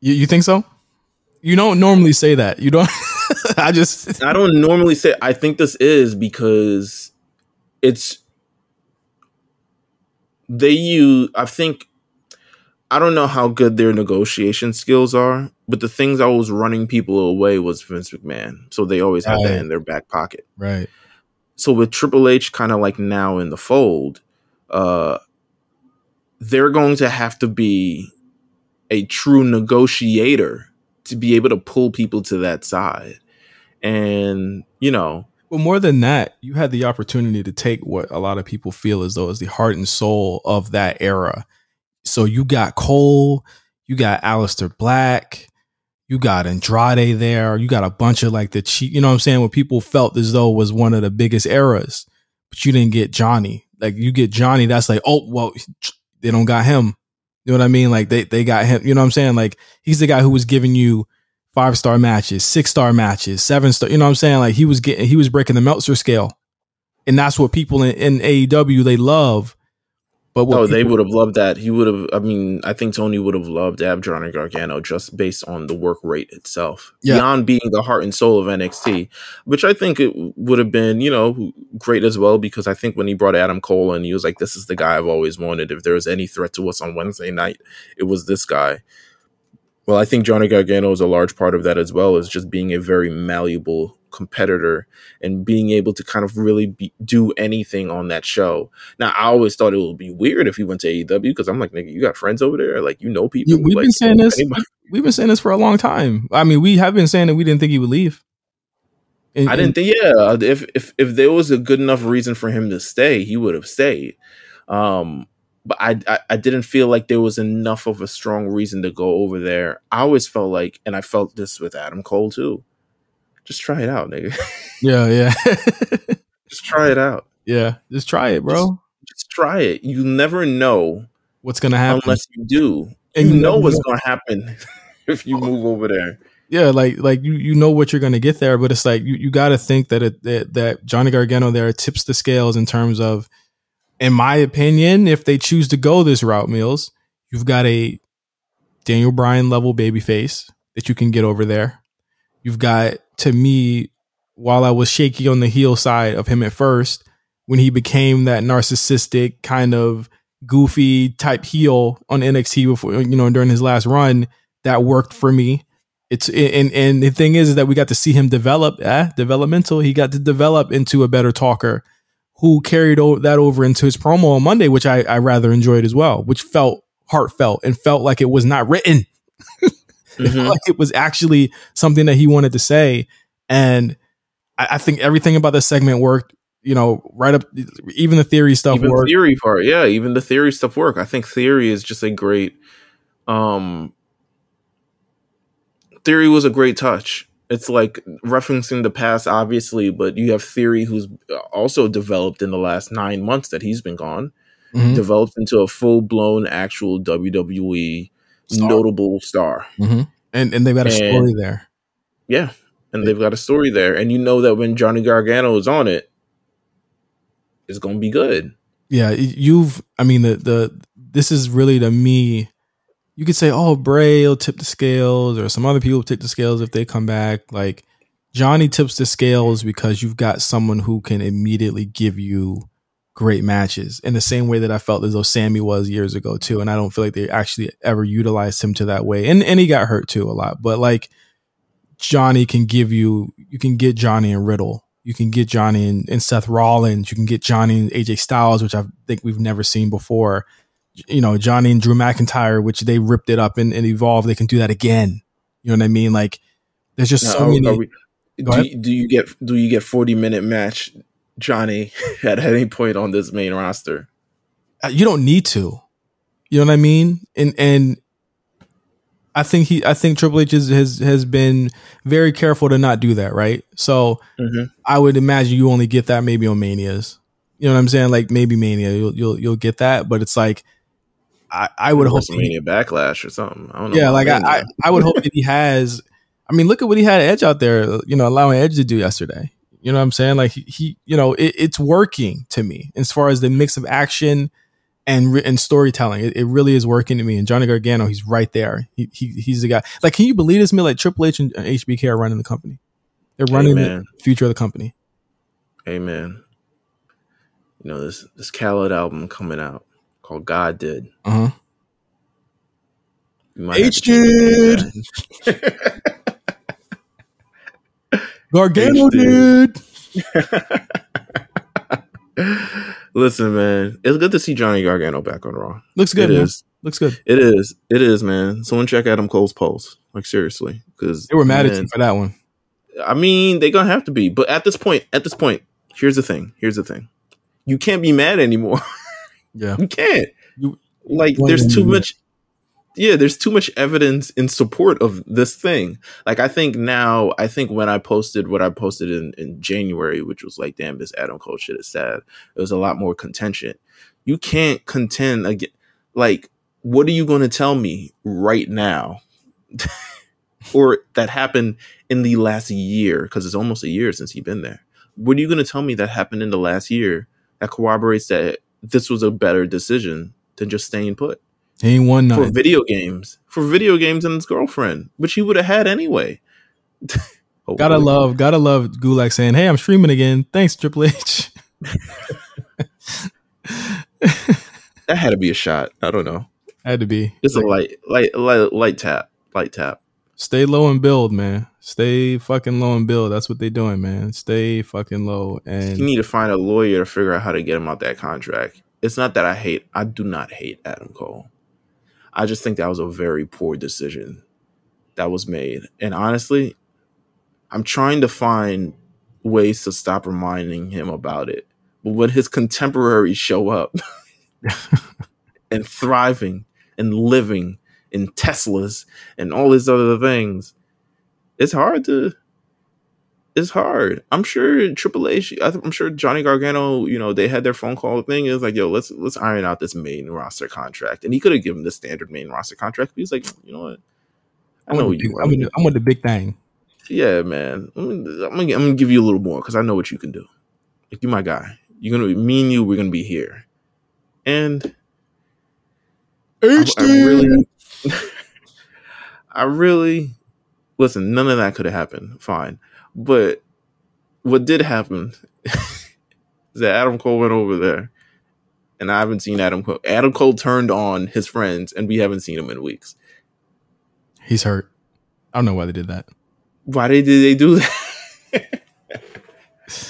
You, you think so? You don't normally say that. You don't. I just. I don't normally say. I think this is because it's. They use, I think, I don't know how good their negotiation skills are, but the things I was running people away was Vince McMahon. So they always had right. that in their back pocket. Right. So with Triple H kind of like now in the fold, uh, they're going to have to be a true negotiator to be able to pull people to that side. And, you know. Well, more than that, you had the opportunity to take what a lot of people feel as though is the heart and soul of that era. So you got Cole, you got Aleister Black, you got Andrade there, you got a bunch of like the cheap, you know what I'm saying? What people felt as though was one of the biggest eras, but you didn't get Johnny. Like you get Johnny, that's like, oh, well, they don't got him. You know what I mean? Like they, they got him, you know what I'm saying? Like he's the guy who was giving you five star matches, six star matches, seven star, you know what I'm saying? Like he was getting, he was breaking the Meltzer scale, and that's what people in, in A E W, they love. But what oh, people, they would have loved that. He would have, I mean, I think Tony would have loved to have Johnny Gargano just based on the work rate itself, yeah. beyond being the heart and soul of N X T, which I think it would have been, you know, great as well, because I think when he brought Adam Cole in, he was like, this is the guy I've always wanted. If there was any threat to us on Wednesday night, it was this guy. Well, I think Johnny Gargano is a large part of that as well, as just being a very malleable competitor and being able to kind of really be, do anything on that show. Now, I always thought it would be weird if he went to A E W, because I'm like, nigga, you got friends over there, like you know people. Yeah, we've who, been like, saying this. Anybody. We've been saying this for a long time. I mean, we have been saying that we didn't think he would leave. And, I didn't think. Yeah, if if if there was a good enough reason for him to stay, he would have stayed. Um, but I, I I didn't feel like there was enough of a strong reason to go over there. I always felt like, and I felt this with Adam Cole too. Just try it out, nigga. Yeah, yeah. Just try it out. Yeah, just try it, bro. Just, just try it. You never know what's going to happen unless you do. And you, you know, know what's going to happen if you move over there. Yeah, like like you you know what you're going to get there, but it's like you, you got to think that, it, that that Johnny Gargano there tips the scales in terms of, in my opinion, if they choose to go this route, Mills, you've got a Daniel Bryan level babyface that you can get over there. You've got, to me, while I was shaky on the heel side of him at first, when he became that narcissistic kind of goofy type heel on N X T before, you know, during his last run, that worked for me. It's and and the thing is, is that we got to see him develop, eh, developmental. He got to develop into a better talker, who carried o- that over into his promo on Monday, which I, I rather enjoyed as well, which felt heartfelt and felt like it was not written. It felt like it was actually something that he wanted to say. And I, I think everything about this segment worked, you know, right up, even the theory stuff even worked. Theory part, yeah, even the theory stuff worked. I think theory is just a great, um, theory was a great touch. It's like referencing the past, obviously, but you have Theory, who's also developed in the last nine months that he's been gone, mm-hmm. developed into a full-blown actual W W E Star. Notable star, mm-hmm. and and they've got a and, story there, yeah, and they've got a story there, and you know that when Johnny Gargano is on it, it's gonna be good. Yeah, you've, I mean, the the this is really, to me, you could say, oh, Bray will tip the scales, or some other people tip the scales if they come back. Like Johnny tips the scales because you've got someone who can immediately give you great matches, in the same way that I felt as though Sammy was years ago too. And I don't feel like they actually ever utilized him to that way. And and he got hurt too a lot, but like Johnny can give you, you can get Johnny and Riddle. You can get Johnny and, and Seth Rollins. You can get Johnny and A J Styles, which I think we've never seen before. You know, Johnny and Drew McIntyre, which they ripped it up and, and evolved. They can do that again. You know what I mean? Like there's just now, so many. Are we, do, do you get, do you get forty minute match Johnny at any point on this main roster? You don't need to, you know what I mean? And and I think he, I think Triple H is, has has been very careful to not do that, right? So mm-hmm. I would imagine you only get that maybe on Manias, you know what I'm saying? Like maybe Mania, you'll you'll, you'll get that, but it's like I, I would hope Mania Backlash or something. I don't know. Yeah, like I, I I would hope that he has. I mean, look at what he had Edge out there, you know, allowing Edge to do yesterday. You know what I'm saying? Like he, he you know, it, it's working to me as far as the mix of action and and storytelling. It, it really is working to me. And Johnny Gargano, he's right there. He, he he's the guy. Like, can you believe this? Me, like Triple H and H B K are running the company. They're running Amen. The future of the company. Amen. You know, this this Khaled album coming out called God Did. Uh huh. H did. Gargano dude. Listen, man, it's good to see Johnny Gargano back on Raw. Looks good. It man. Is. Looks good. It is. It is, man. Someone check Adam Cole's polls. Like seriously, because they were mad man, at you for that one. I mean, they're gonna have to be. But at this point, at this point, here's the thing. Here's the thing. You can't be mad anymore. Yeah, you can't. You, like, you there's too much. Yeah, there's too much evidence in support of this thing. Like, I think now, I think when I posted what I posted in, in January, which was like, damn, this Adam Cole shit is sad. It was a lot more contention. You can't contend against, like, what are you going to tell me right now? Or that happened in the last year, because it's almost a year since he's been there. What are you going to tell me that happened in the last year that corroborates that this was a better decision than just staying put? He ain't won nothing. For video games. For video games and his girlfriend, which he would have had anyway. Gotta love, gotta love Gulak saying, hey, I'm streaming again. Thanks, Triple H. That had to be a shot. I don't know. Had to be. Just a light, light, light, light tap. Light tap. Stay low and build, man. Stay fucking low and build. That's what they're doing, man. Stay fucking low. And you need to find a lawyer to figure out how to get him out that contract. It's not that I hate. I do not hate Adam Cole. I just think that was a very poor decision that was made. And honestly, I'm trying to find ways to stop reminding him about it. But when his contemporaries show up and thriving and living and Teslas and all these other things, it's hard to, it's hard. I'm sure Triple H, I'm sure Johnny Gargano, you know, they had their phone call thing. It was like, yo, let's, let's iron out this main roster contract. And he could have given the standard main roster contract. But he's like, you know what? I know what you want. I'm, I'm with the big thing. Yeah, man. I'm going to give you a little more because I know what you can do. Like, you my guy. You're going to be, me and you, we're going to be here. And H D. I, I really... I really listen, none of that could have happened, fine, but what did happen is that Adam Cole went over there and I haven't seen Adam Cole Adam Cole turned on his friends, and we haven't seen him in weeks. He's hurt. I don't know why they did that. Why did they do that?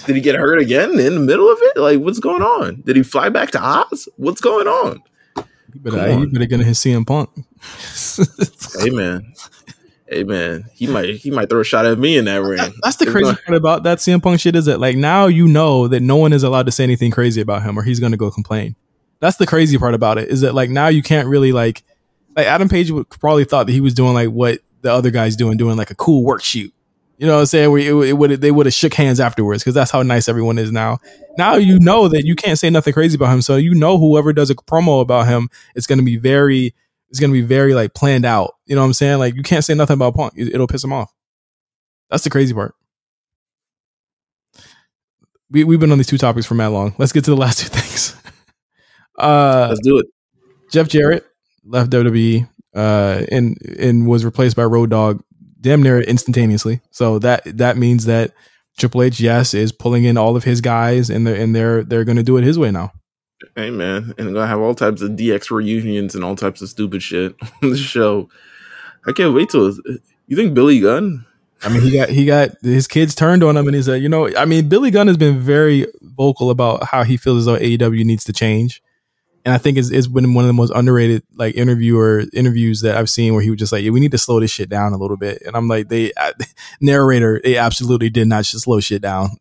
Did he get hurt again in the middle of it? Like, what's going on? Did he fly back to Oz? What's going on? But you better get his C M Punk. Hey man, hey man, he might he might throw a shot at me in that ring. That's the crazy part about that C M Punk shit, is that like now you know that no one is allowed to say anything crazy about him, or he's gonna go complain. That's the crazy part about it, is that like now you can't really like like Adam Page would probably thought that he was doing like what the other guy's doing, doing like a cool work shoot. You know what I'm saying? Where it, it would they would have shook hands afterwards, because that's how nice everyone is now. Now you know that you can't say nothing crazy about him, so you know whoever does a promo about him, it's going to be very, it's going to be very like planned out. You know what I'm saying? Like, you can't say nothing about Punk; it, it'll piss him off. That's the crazy part. We we've been on these two topics for mad long. Let's get to the last two things. uh, Let's do it. Jeff Jarrett left W W E uh, and and was replaced by Road Dogg. Damn near instantaneously. So that that means that Triple H, yes, is pulling in all of his guys, and they're and they're they're going to do it his way now. Hey man, and gonna have all types of D X reunions and all types of stupid shit on the show. I can't wait till you think Billy Gunn. I mean, he got he got his kids turned on him, and he said, you know, I mean, Billy Gunn has been very vocal about how he feels as though A E W needs to change. And I think it's, it's been one of the most underrated like interviewer interviews that I've seen, where he was just like, yeah, we need to slow this shit down a little bit. And I'm like, they uh, narrator, they absolutely did not slow shit down.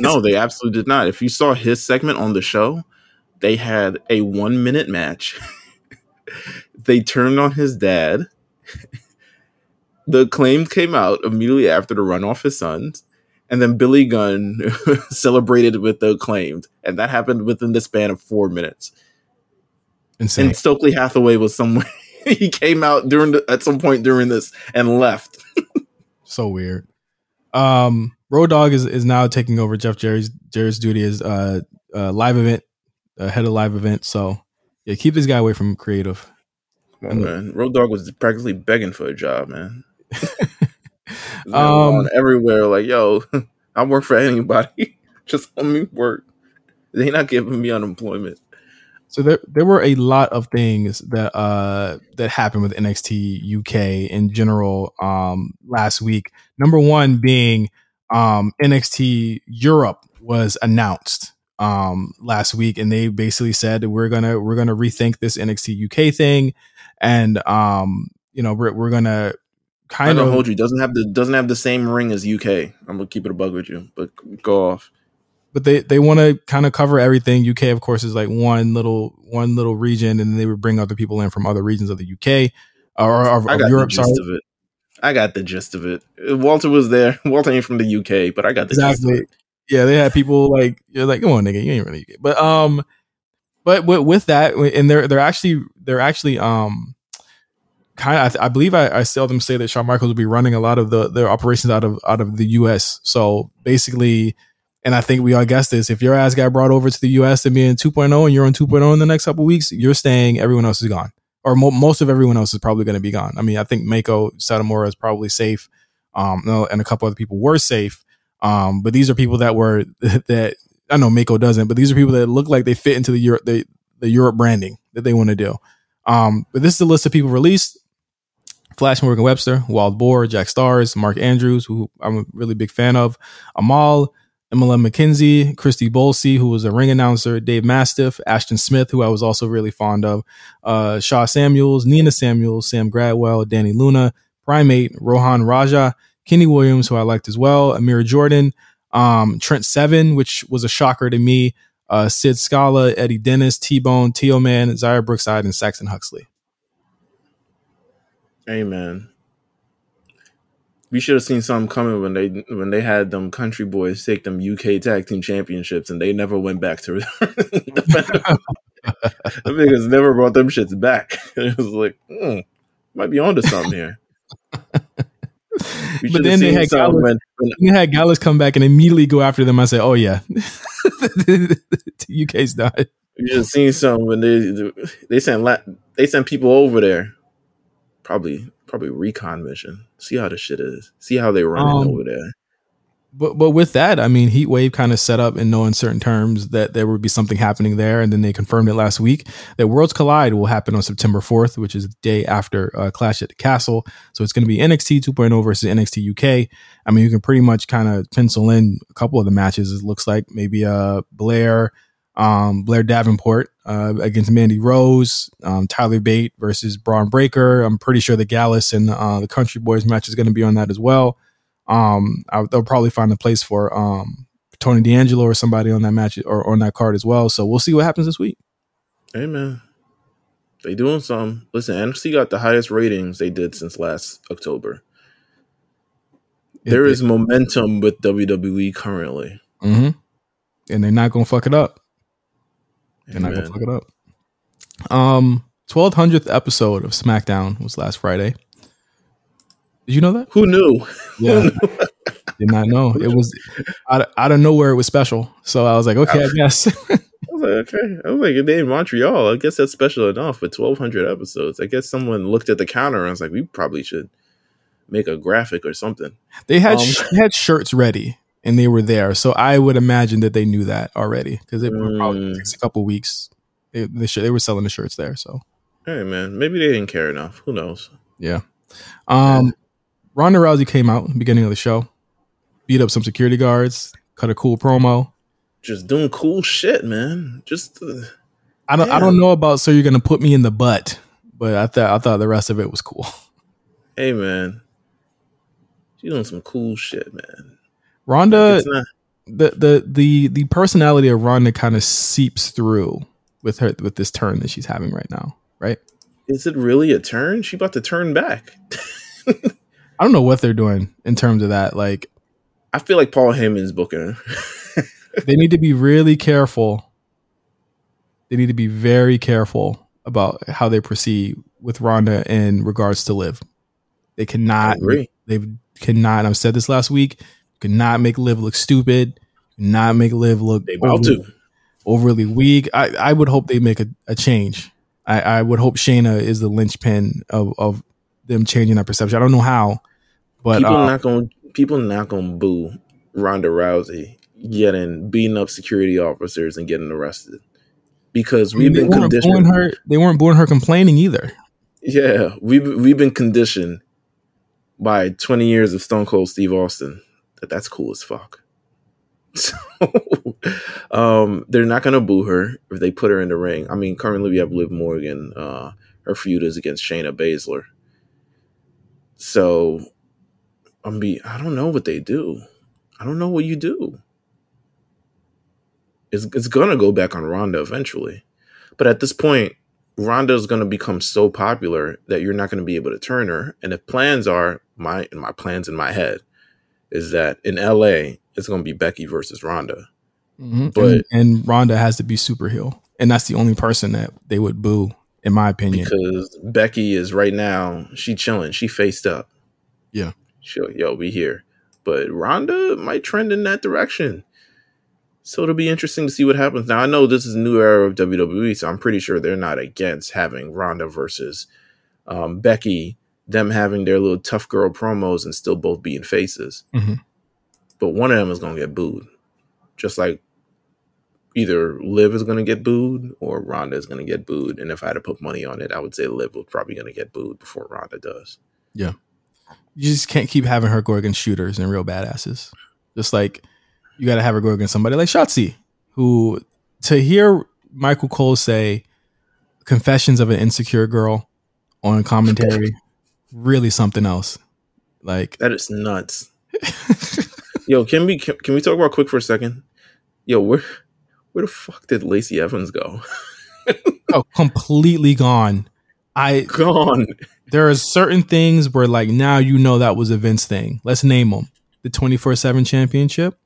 No, they absolutely did not. If you saw his segment on the show, they had a one minute match. They turned on his dad. The Acclaimed came out immediately after to run off his sons. And then Billy Gunn celebrated with the Acclaimed. And that happened within the span of four minutes. Insane. And Stokely Hathaway was somewhere. He came out during the, at some point during this and left. So weird. Um, Road Dogg is, is now taking over Jeff Jarrett's Jarrett's duty as uh, uh, live event uh, head of live event. So yeah, keep this guy away from creative. Come on, man. Road Dogg was practically begging for a job, man. um, on everywhere, like, yo, I work for anybody. Just let me work. They not giving me unemployment. So there, there were a lot of things that uh, that happened with N X T U K in general um, last week. Number one being um, N X T Europe was announced um, last week, and they basically said that we're gonna we're gonna rethink this N X T U K thing, and um, you know we're we're gonna kind of hold you doesn't have the doesn't have the same ring as U K. I'm gonna keep it a bug with you, but go off. But they, they want to kind of cover everything. U K, of course, is like one little one little region, and they would bring other people in from other regions of the U K or, or, I got or Europe. The gist sorry. Of it. I got the gist of it. Walter was there. Walter ain't from the U K, but I got the exactly. gist of it. Yeah, they had people like you're like, come on, nigga, you ain't really U K. But um, But with, with that, and they're they're actually they're actually um kind of I, I believe I, I seldom say that Shawn Michaels will be running a lot of the their operations out of out of the U S. So basically, and I think we all guessed this, if your ass got brought over to the U S to be in two point oh and you're on two point oh in the next couple of weeks, you're staying. Everyone else is gone, or mo- most of everyone else is probably going to be gone. I mean, I think Mako Satomura is probably safe, um, and a couple other people were safe, um, but these are people that were that. I know Mako doesn't, but these are people that look like they fit into the Europe, the, the Europe branding that they want to do. Um, but this is the list of people released: Flash Morgan Webster, Wild Boar, Jack Stars, Mark Andrews, who I'm a really big fan of, Amal, Emily McKenzie, Christy Bolsey, who was a ring announcer, Dave Mastiff, Ashton Smith, who I was also really fond of, uh, Shaw Samuels, Nina Samuels, Sam Gradwell, Danny Luna, Primate, Rohan Raja, Kenny Williams, who I liked as well, Amir Jordan, Um, Trent Seven, which was a shocker to me, uh, Sid Scala, Eddie Dennis, T-Bone, T-O Man, Zaire Brookside, and Saxon Huxley. Amen. We should have seen something coming when they when they had them country boys take them U K tag team championships and they never went back to the niggas never brought them shits back. It was like, hmm, might be onto something here. But then they had, Gallus, when, when, they had Gallus come back and immediately go after them. I said, oh, yeah. The U K's died. You just seen some when they they sent they sent people over there. Probably probably recon mission. See how the shit is. See how they running um, over there. But but with that, I mean, Heat Wave kind of set up in no uncertain terms that there would be something happening there. And then they confirmed it last week that Worlds Collide will happen on September fourth, which is the day after uh, Clash at the Castle. So it's going to be N X T two point oh versus N X T U K. I mean, you can pretty much kind of pencil in a couple of the matches. It looks like maybe uh, Blair, um, Blair Davenport uh, against Mandy Rose, um, Tyler Bate versus Braun Breaker. I'm pretty sure the Gallus and uh, the Country Boys match is going to be on that as well. Um, I, they'll probably find a place for um Tony D'Angelo or somebody on that match or on that card as well. So we'll see what happens this week. Hey, man. They doing some. Listen, N X T got the highest ratings they did since last October. It there did. Is momentum with W W E currently. Mm-hmm. And they're not going to fuck it up. They're Amen. not going to fuck it up. Um, twelve hundredth episode of SmackDown was last Friday. Did you know that? Who knew? Yeah. Did not know. It was out of, out of nowhere. It was special. So I was like, okay, I, I guess. I was like, okay. I was like, if they're in Montreal, I guess that's special enough for twelve hundred episodes. I guess someone looked at the counter and was like, we probably should make a graphic or something. They had, um, sh- they had shirts ready and they were there. So I would imagine that they knew that already because it um, probably takes a couple weeks. They, they, sh- they were selling the shirts there. So, hey, man, maybe they didn't care enough. Who knows? Yeah. Um, yeah. Ronda Rousey came out at the beginning of the show, beat up some security guards, cut a cool promo. Just doing cool shit, man. Just uh, I don't damn. I don't know about so you're gonna put me in the butt, but I thought I thought the rest of it was cool. Hey, man, she's doing some cool shit, man. Ronda, like not- the the the the personality of Ronda kind of seeps through with her with this turn that she's having right now, right? Is it really a turn? She about to turn back. I don't know what they're doing in terms of that. Like, I feel like Paul Heyman's booking. They need to be really careful. They need to be very careful about how they proceed with Ronda in regards to Liv. They cannot. They cannot. I've said this last week. Cannot make Liv look stupid. Not make Liv look they overly, overly weak. I, I would hope they make a, a change. I, I would hope Shayna is the linchpin of of them changing that perception. I don't know how. But people uh, not gonna people not gonna boo Ronda Rousey getting beating up security officers and getting arrested because we've been conditioned. Her, they weren't booing her complaining either. Yeah, we've we've been conditioned by twenty years of Stone Cold Steve Austin that that's cool as fuck. So um, they're not gonna boo her if they put her in the ring. I mean, currently we have Liv Morgan. Uh, her feud is against Shayna Baszler. So. I'm be. I don't know what they do. I don't know what you do. It's it's gonna go back on Ronda eventually, but at this point, Ronda is gonna become so popular that you're not gonna be able to turn her. And if plans are my my plans in my head is that in L A it's gonna be Becky versus Ronda, mm-hmm. but and, and Ronda has to be super heel. And that's the only person that they would boo, in my opinion. Because Becky is right now, she chilling. She faced up. Yeah. She'll, yo, we here. But Ronda might trend in that direction. So it'll be interesting to see what happens. Now, I know this is a new era of W W E, so I'm pretty sure they're not against having Ronda versus um, Becky, them having their little tough girl promos and still both being faces. Mm-hmm. But one of them is going to get booed. Just like either Liv is going to get booed or Ronda is going to get booed. And if I had to put money on it, I would say Liv was probably going to get booed before Ronda does. Yeah. You just can't keep having her go against shooters and real badasses. Just like you got to have her go against somebody like Shotzi, who to hear Michael Cole say confessions of an insecure girl on commentary, really something else. Like that is nuts. Yo, can we, can, can we talk about quick for a second? Yo, where, where the fuck did Lacey Evans go? Oh, completely gone. I gone. There are certain things where, like, now you know that was a Vince thing. Let's name them: the twenty-four seven Championship,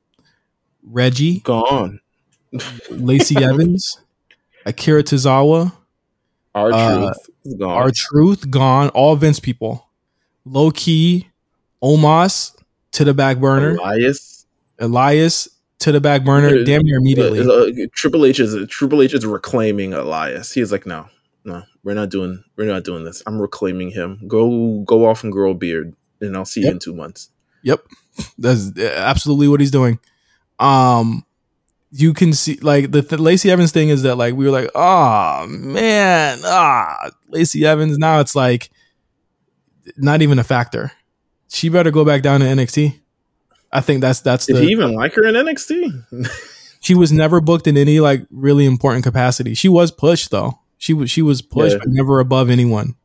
Reggie, gone, Lacey Evans, Akira Tozawa, R-Truth, uh, gone. R-Truth, gone. All Vince people. Low key, Omos to the back burner. Elias, Elias to the back burner. Damn near immediately. Uh, uh, Triple H is uh, Triple H is reclaiming Elias. He is like, no. No, we're not doing we're not doing this. I'm reclaiming him. Go go off and grow a beard, and I'll see yep. you in two months. Yep, that's absolutely what he's doing. Um, you can see like the th- Lacey Evans thing is that like we were like, oh man, ah Lacey Evans. Now it's like not even a factor. She better go back down to N X T. I think that's that's. Did the, he even like her in N X T? She was never booked in any like really important capacity. She was pushed though. She was she was pushed, yeah. But never above anyone.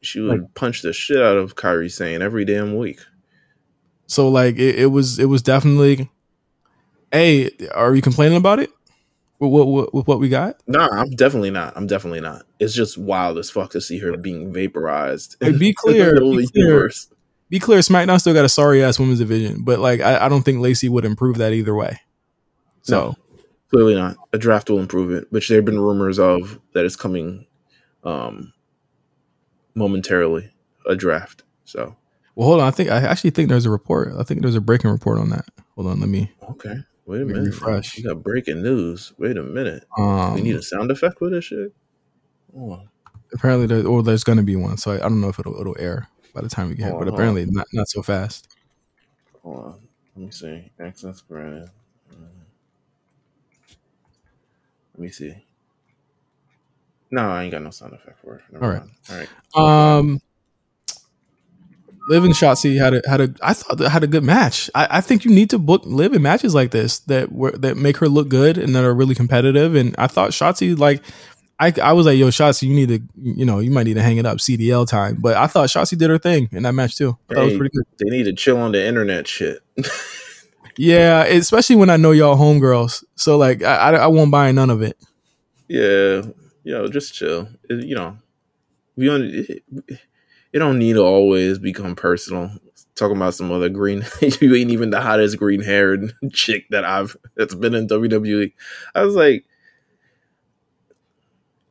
She would like, punch the shit out of Kairi Sane every damn week. So like it, it was it was definitely. Hey, are you complaining about it? With what, what, what, what we got? Nah, I'm definitely not. I'm definitely not. It's just wild as fuck to see her being vaporized. Hey, be clear, be clear, be clear. SmackDown still got a sorry ass women's division, but like I, I don't think Lacey would improve that either way. So. No. Clearly not. A draft will improve it, which there have been rumors of that is coming um, momentarily, a draft. So, well, hold on. I think I actually think there's a report. I think there's a breaking report on that. Hold on. Let me. Okay. Wait a minute. Refresh. You got breaking news. Wait a minute. Um, we need a sound effect with this shit. Hold on. Apparently, there, or there's going to be one. So I, I don't know if it'll, it'll air by the time we get, hold but on, apparently not, not so fast. Hold on. Let me see. Access granted. Let me see. No, I ain't got no sound effect for it. Never All right. Mind. All right. Um, Liv and Shotzi had a had a I thought they had a good match. I, I think you need to book Liv in matches like this that were that make her look good and that are really competitive. And I thought Shotzi like I I was like, yo, Shotzi, you need to you know, you might need to hang it up C D L time. But I thought Shotzi did her thing in that match too. I hey, thought it was pretty good. They need to chill on the internet shit. Yeah, especially when I know y'all homegirls. So, like, I, I, I won't buy none of it. Yeah. Yo, just chill. It, you know, we don't, it, it don't need to always become personal. Talking about some other green, you ain't even the hottest green-haired chick that I've, that's been in W W E. I was like,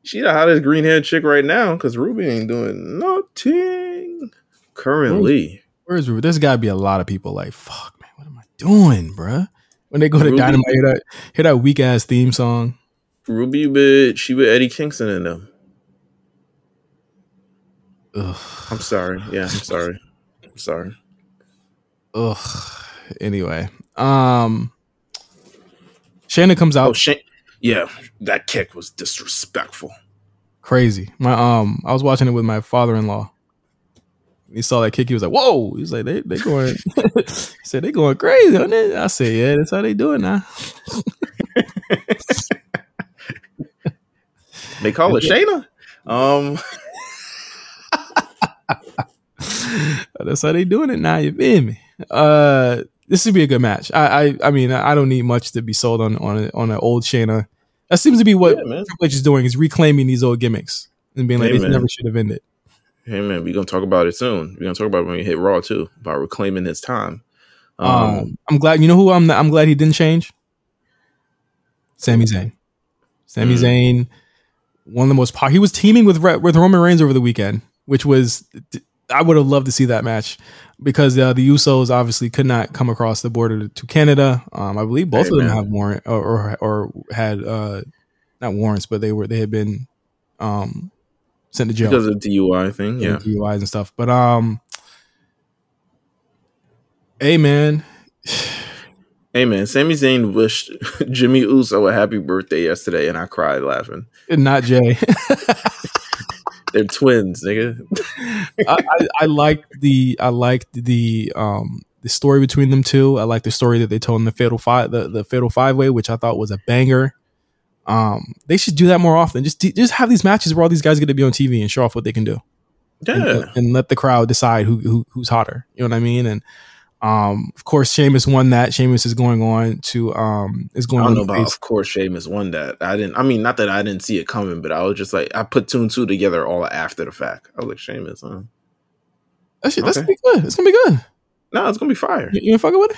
she the hottest green-haired chick right now because Ruby ain't doing nothing currently. Where's Ruby? There's got to be a lot of people like, fuck. Doing, bruh. When they go to Ruby, Dynamite, hear that, hear that weak ass theme song. Ruby, bitch, she with Eddie Kingston in them. Ugh. I'm sorry. Yeah, I'm sorry. I'm sorry. Ugh. Anyway, um, Shayna comes out. Oh, Shay- yeah, that kick was disrespectful. Crazy. My um, I was watching it with my father-in-law. He saw that kick. He was like, "Whoa!" He's like, "They they going," he said, "They going crazy on it." I said, "Yeah, that's how they do it now." They call it Shayna. Um, that's how they doing it now. You feel me? Uh, this would be a good match. I, I, I mean, I don't need much to be sold on on on an old Shayna. That seems to be what Triple yeah, H is doing. Is reclaiming these old gimmicks and being like, hey, "This never should have ended." Hey, man, we're going to talk about it soon. We're going to talk about it when we hit Raw, too, about reclaiming his time. Um, um, I'm glad. You know who I'm I'm glad he didn't change? Sami Zayn. Sami mm. Zayn, one of the most popular. He was teaming with with Roman Reigns over the weekend, which was, I would have loved to see that match, because uh, the Usos obviously could not come across the border to Canada. Um, I believe both hey, of them man. have warrant or, or or had uh, not warrants, but they were they had been um, sent to jail because of the D U I thing, yeah, D U Is and stuff. But um, hey man, hey man, Sami Zayn wished Jimmy Uso a happy birthday yesterday, and I cried laughing. And not Jay. They're twins, nigga. I, I, I like the I liked the um the story between them two. I like the story that they told in the Fatal Five, the, the Fatal Five Way, which I thought was a banger. Um, they should do that more often. Just just have these matches where all these guys get to be on T V and show off what they can do. Yeah, and, and let the crowd decide who, who who's hotter. You know what I mean? And um, of course, Sheamus won that. Sheamus is going on to um is going. I don't know about of course Sheamus won that. I didn't. I mean, not that I didn't see it coming, but I was just like, I put two and two together all after the fact. I was like, Sheamus, huh? That shit, okay. That's gonna be good. It's gonna be good. No, nah, it's gonna be fire. You, you ain't fucking with it?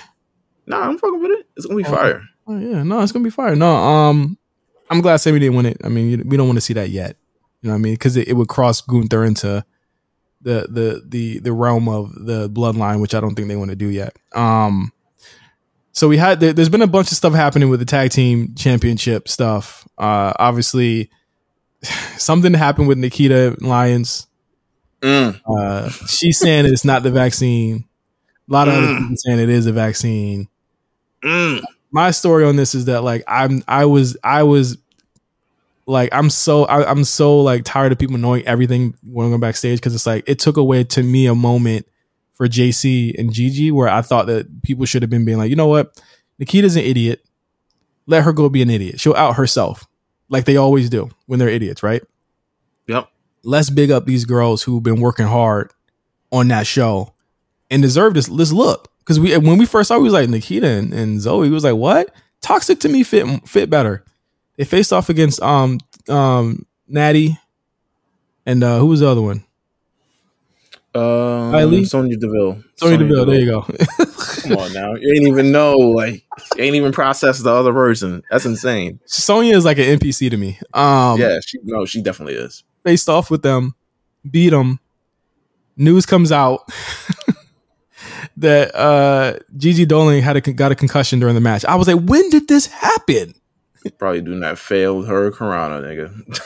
No, nah, I'm fucking with it. It's gonna be oh, fire. Oh yeah, no, it's gonna be fire. No, um, I'm glad Sami didn't win it. I mean, you, we don't want to see that yet. You know what I mean? Because it, it would cross Gunther into the the the the realm of the bloodline, which I don't think they want to do yet. Um, so we had there, there's been a bunch of stuff happening with the tag team championship stuff. Uh, obviously, something happened with Nikita Lyons. Mm. Uh, she's saying it's not the vaccine. A lot of mm. other people saying it is a vaccine. Mm. My story on this is that like I'm I was I was. Like I'm so I, I'm so like tired of people knowing everything when I'm backstage, because it's like it took away to me a moment for J C and Gigi where I thought that people should have been being like, you know what, Nikita's an idiot, let her go be an idiot, she'll out herself like they always do when they're idiots, right? Yep. Let's big up these girls who've been working hard on that show and deserve this this look, because we when we first saw, we was like Nikita and, and Zoe, we was like, what? Toxic to me fit fit better. They faced off against um um Natty and uh, who was the other one? Um, Sonya Deville. Sonya Deville, Deville. There you go. Come on now, you ain't even know, like, you ain't even process the other person. That's insane. Sonya is like an N P C to me. Um, yeah, she no, she definitely is. Faced off with them, beat them. News comes out that uh, Gigi Dolin had a got a concussion during the match. I was like, when did this happen? Probably do not fail her Karana, nigga.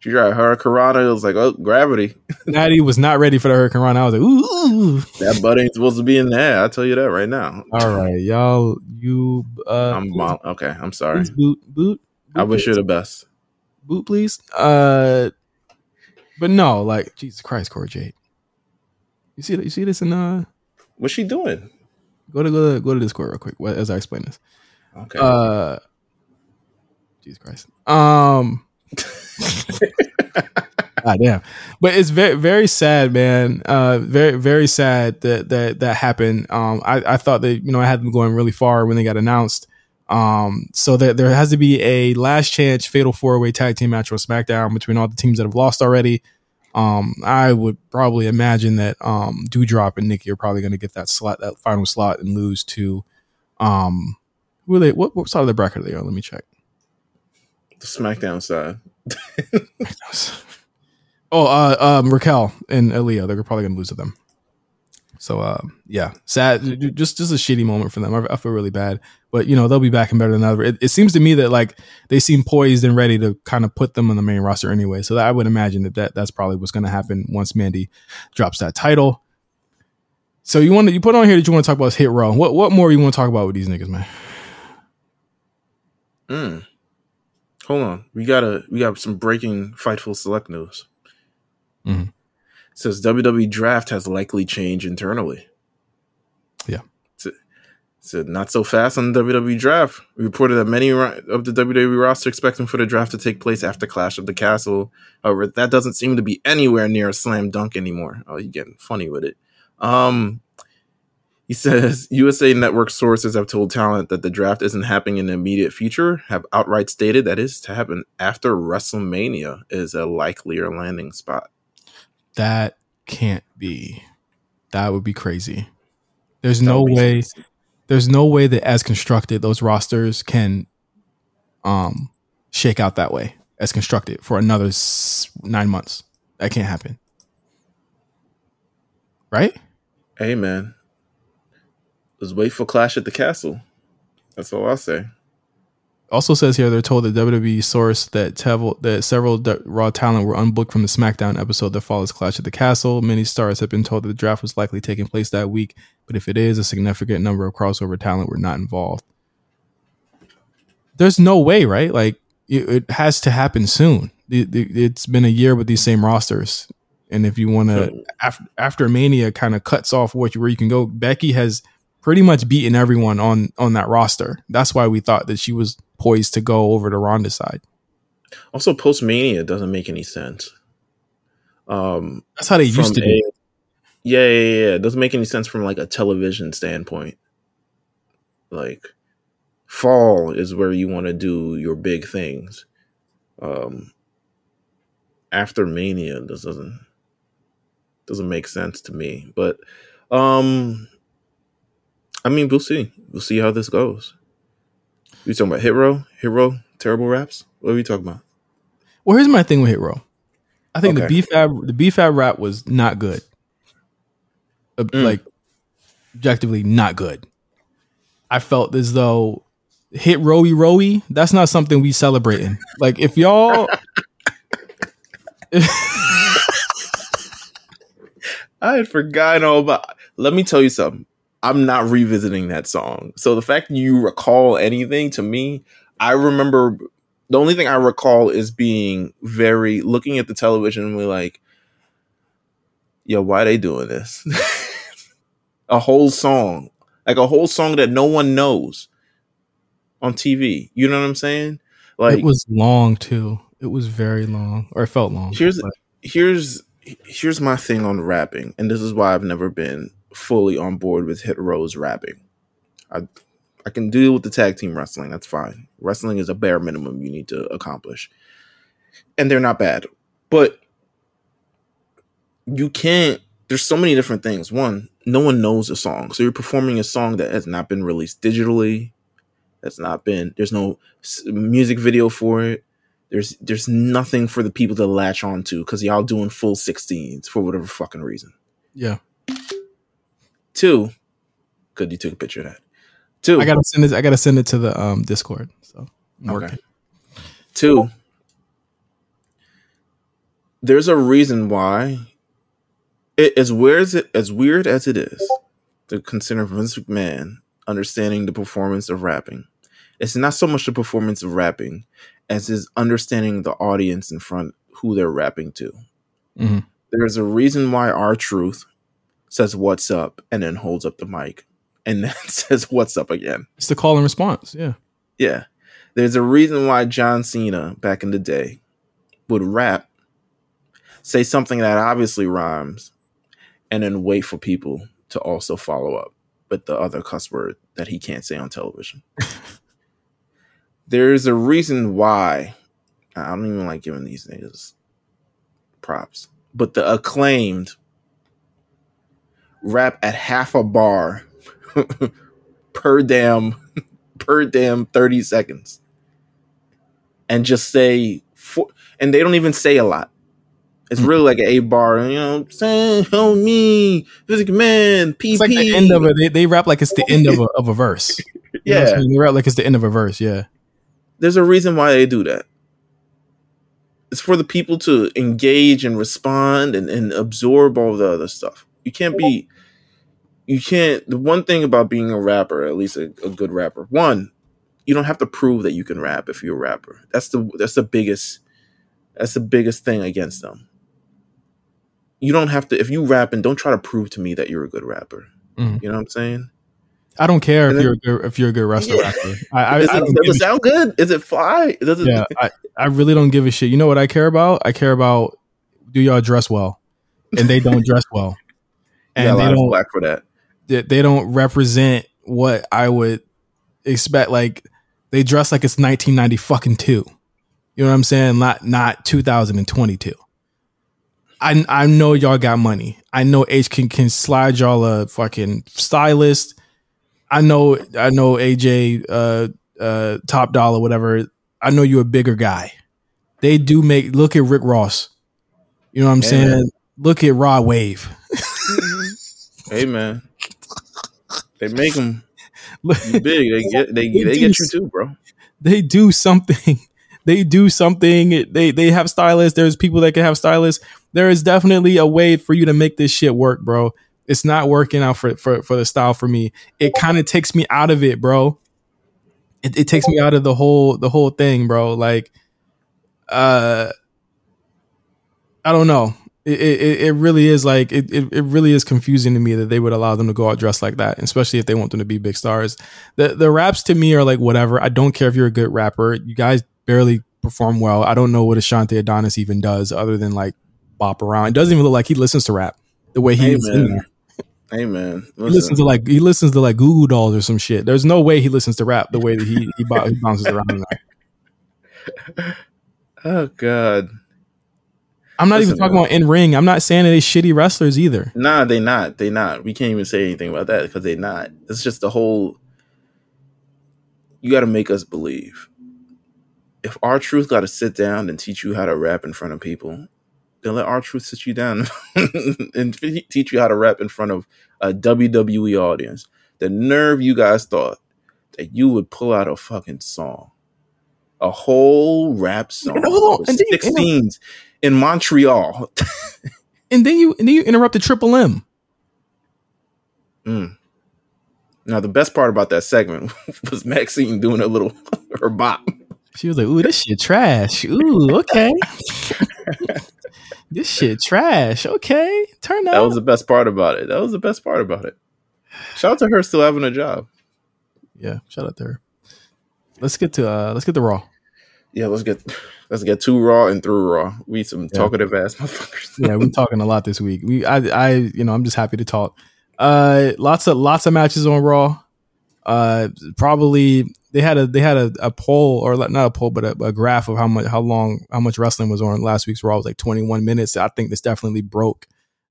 She tried her Karana. It was like, oh, gravity. Natty was not ready for the her Karana. I was like, ooh, that butt ain't supposed to be in there. I'll tell you that right now. All right, y'all. You, uh, I'm mom- okay. I'm sorry. Boot, boot, boot. I wish you the best. Boot, please. Uh, but no, like Jesus Christ, Corey Jade. You see, you see this in uh, what's she doing? Go to go to go to Discord real quick as I explain this. Okay. Uh. Jesus Christ. Um, God damn. But it's very, very sad, man. Uh, very, very sad that that that happened. Um, I, I thought that, you know, I had them going really far when they got announced. Um, so that there has to be a last chance fatal four way tag team match on SmackDown between all the teams that have lost already. Um, I would probably imagine that um, Doudrop and Nikki are probably going to get that slot, that final slot, and lose to um, who are they? What, what side of the bracket are they on? Let me check. The SmackDown side. oh, uh, um, Raquel and Aaliyah. They're probably going to lose to them. So, uh, yeah. Sad. Just just a shitty moment for them. I, I feel really bad. But, you know, they'll be back and better than ever. It, it seems to me that, like, they seem poised and ready to kind of put them on the main roster anyway. So that, I would imagine that, that that's probably what's going to happen once Mandy drops that title. So you want to, you put on here that you want to talk about is Hit Row. What, what more you want to talk about with these niggas, man? Hmm. Hold on, we gotta we got some breaking Fightful Select news. Mm-hmm. It says W W E draft has likely changed internally. Yeah, it said not so fast on the W W E draft. We reported that many of the W W E roster expecting for the draft to take place after Clash of the Castle. However, that doesn't seem to be anywhere near a slam dunk anymore. Oh, you're getting funny with it. Um. He says, U S A Network sources have told Talent that the draft isn't happening in the immediate future, have outright stated that is to happen after WrestleMania is a likelier landing spot. That can't be. That would be crazy. There's that no way. Sense. There's no way that as constructed, those rosters can um, shake out that way as constructed for another s- nine months. That can't happen. Right? Hey, man. Let's wait for Clash at the Castle. That's all I'll say. Also says here they're told that W W E source that, tev- that several d- Raw talent were unbooked from the SmackDown episode that follows Clash at the Castle. Many stars have been told that the draft was likely taking place that week, but if it is, a significant number of crossover talent were not involved. There's no way, right? Like it, it has to happen soon. It, it, it's been a year with these same rosters, and if you want to, so, after, after Mania kind of cuts off what you, where you can go, Becky has pretty much beaten everyone on on that roster. That's why we thought that she was poised to go over to Ronda's side. Also, post-Mania doesn't make any sense. Um, That's how they used to a, do it. Yeah, yeah, yeah. It doesn't make any sense from like a television standpoint. Like, fall is where you want to do your big things. Um, after Mania, this doesn't, doesn't make sense to me. But, um, I mean, we'll see. We'll see how this goes. You talking about Hit Row? Hit Row? Terrible raps? What are we talking about? Well, here's my thing with Hit Row. I think okay. the B F A B the B F A B rap was not good. Mm. Like, objectively not good. I felt as though Hit Rowy Rowy, that's not something we celebrating. Like, if y'all... I had forgotten all about... Let me tell you something. I'm not revisiting that song. So the fact you recall anything to me, I remember the only thing I recall is being very looking at the television and we're like, yo, why are they doing this? A whole song, like a whole song that no one knows on T V. You know what I'm saying? Like it was long too. It was very long or it felt long. Here's, but. here's, here's my thing on rapping. And this is why I've never been fully on board with Hit Row's rapping. I I can deal with the tag team wrestling. That's fine. Wrestling is a bare minimum you need to accomplish. And they're not bad. But you can't... There's so many different things. One, no one knows a song. So you're performing a song that has not been released digitally. That's not been... There's no music video for it. There's, there's nothing for the people to latch on to because y'all doing full sixteens for whatever fucking reason. Yeah. Two, good. You took a picture of that. Two, I gotta send it. I gotta send it to the um, Discord. So I'm okay. Working. Two, there's a reason why. It, as weird as it as weird as it is to consider Vince McMahon understanding the performance of rapping, it's not so much the performance of rapping as is understanding the audience in front who they're rapping to. Mm-hmm. There's a reason why R-Truth says what's up and then holds up the mic and then says what's up again. It's the call and response. Yeah. Yeah. There's a reason why John Cena back in the day would rap, say something that obviously rhymes, and then wait for people to also follow up with the other cuss word that he can't say on television. There's a reason why I don't even like giving these niggas props, but the Acclaimed rap at half a bar per damn per damn thirty seconds and just say four, and they don't even say a lot. It's really like an eight bar, you know what I'm saying? Oh me, physical man, P P. It's like the end of it. They, they rap like it's the end of a, of a verse. You yeah. Know what I mean? They rap like it's the end of a verse, yeah. There's a reason why they do that. It's for the people to engage and respond and, and absorb all the other stuff. You can't be, you can't, the one thing about being a rapper, at least a, a good rapper, one, you don't have to prove that you can rap if you're a rapper. That's the, that's the biggest, that's the biggest thing against them. You don't have to, if you rap and don't try to prove to me that you're a good rapper. Mm. You know what I'm saying? I don't care and if then, you're a good, if you're a good wrestler yeah. rapper. I, I, I don't does it sound shit. Good? Is it fly? Does it, yeah, I, I really don't give a shit. You know what I care about? I care about, do y'all dress well? And they don't dress well. And yeah, they don't black for that. They, they don't represent what I would expect. Like they dress like it's nineteen ninety fucking two. You know what I'm saying? Not not two thousand twenty-two. I I know y'all got money. I know H can can slide y'all a fucking stylist. I know I know A J uh uh top dollar whatever I know you're a bigger guy. They do make, look at Rick Ross. You know what I'm hey, saying? Man. Look at Rod Wave. Hey, man. They make them big. They get, they, they, they get you too, bro. They do something. They do something. They they have stylists. There's people that can have stylists. There is definitely a way for you to make this shit work, bro. It's not working out for for, for the style for me. It kind of takes me out of it, bro. It, it takes me out of the whole the whole thing, bro. Like, uh, I don't know. It it, it really is like it, it it really is confusing to me that they would allow them to go out dressed like that, especially if they want them to be big stars. The the raps to me are like whatever. I don't care if you're a good rapper. You guys barely perform well. I don't know what Ashanti Adonis even does other than like bop around. It doesn't even look like he listens to rap the way he is in there. Amen. Listen. He listens to like he listens to like Goo Goo Dolls or some shit. There's no way he listens to rap the way that he he, b- he bounces around in there. Oh God. I'm not listen, even talking man. about in ring. I'm not saying that they shitty wrestlers either. Nah, they not. They not. We can't even say anything about that because they not. It's just the whole. You got to make us believe. If R-Truth got to sit down and teach you how to rap in front of people, then let R-Truth sit you down and teach you how to rap in front of a W W E audience. The nerve you guys thought that you would pull out a fucking song, a whole rap song, oh, and sixteens in Montreal, and then you and then you interrupted Triple M. Mm. Now the best part about that segment was Maxine doing a little her bop. She was like, "Ooh, this shit trash. Ooh, okay." This shit trash. Okay. Turn up. That was the best part about it. That was the best part about it. Shout out to her still having a job. Yeah, shout out to her. Let's get to uh let's get to Raw. Yeah, let's get let's get to Raw and through Raw. We some yeah. talkative ass motherfuckers. Yeah, we're talking a lot this week. We I I you know, I'm just happy to talk. Uh lots of lots of matches on Raw. Uh probably They had a they had a, a poll or not a poll, but a, a graph of how much how long how much wrestling was on last week's Raw. It was like twenty-one minutes. I think this definitely broke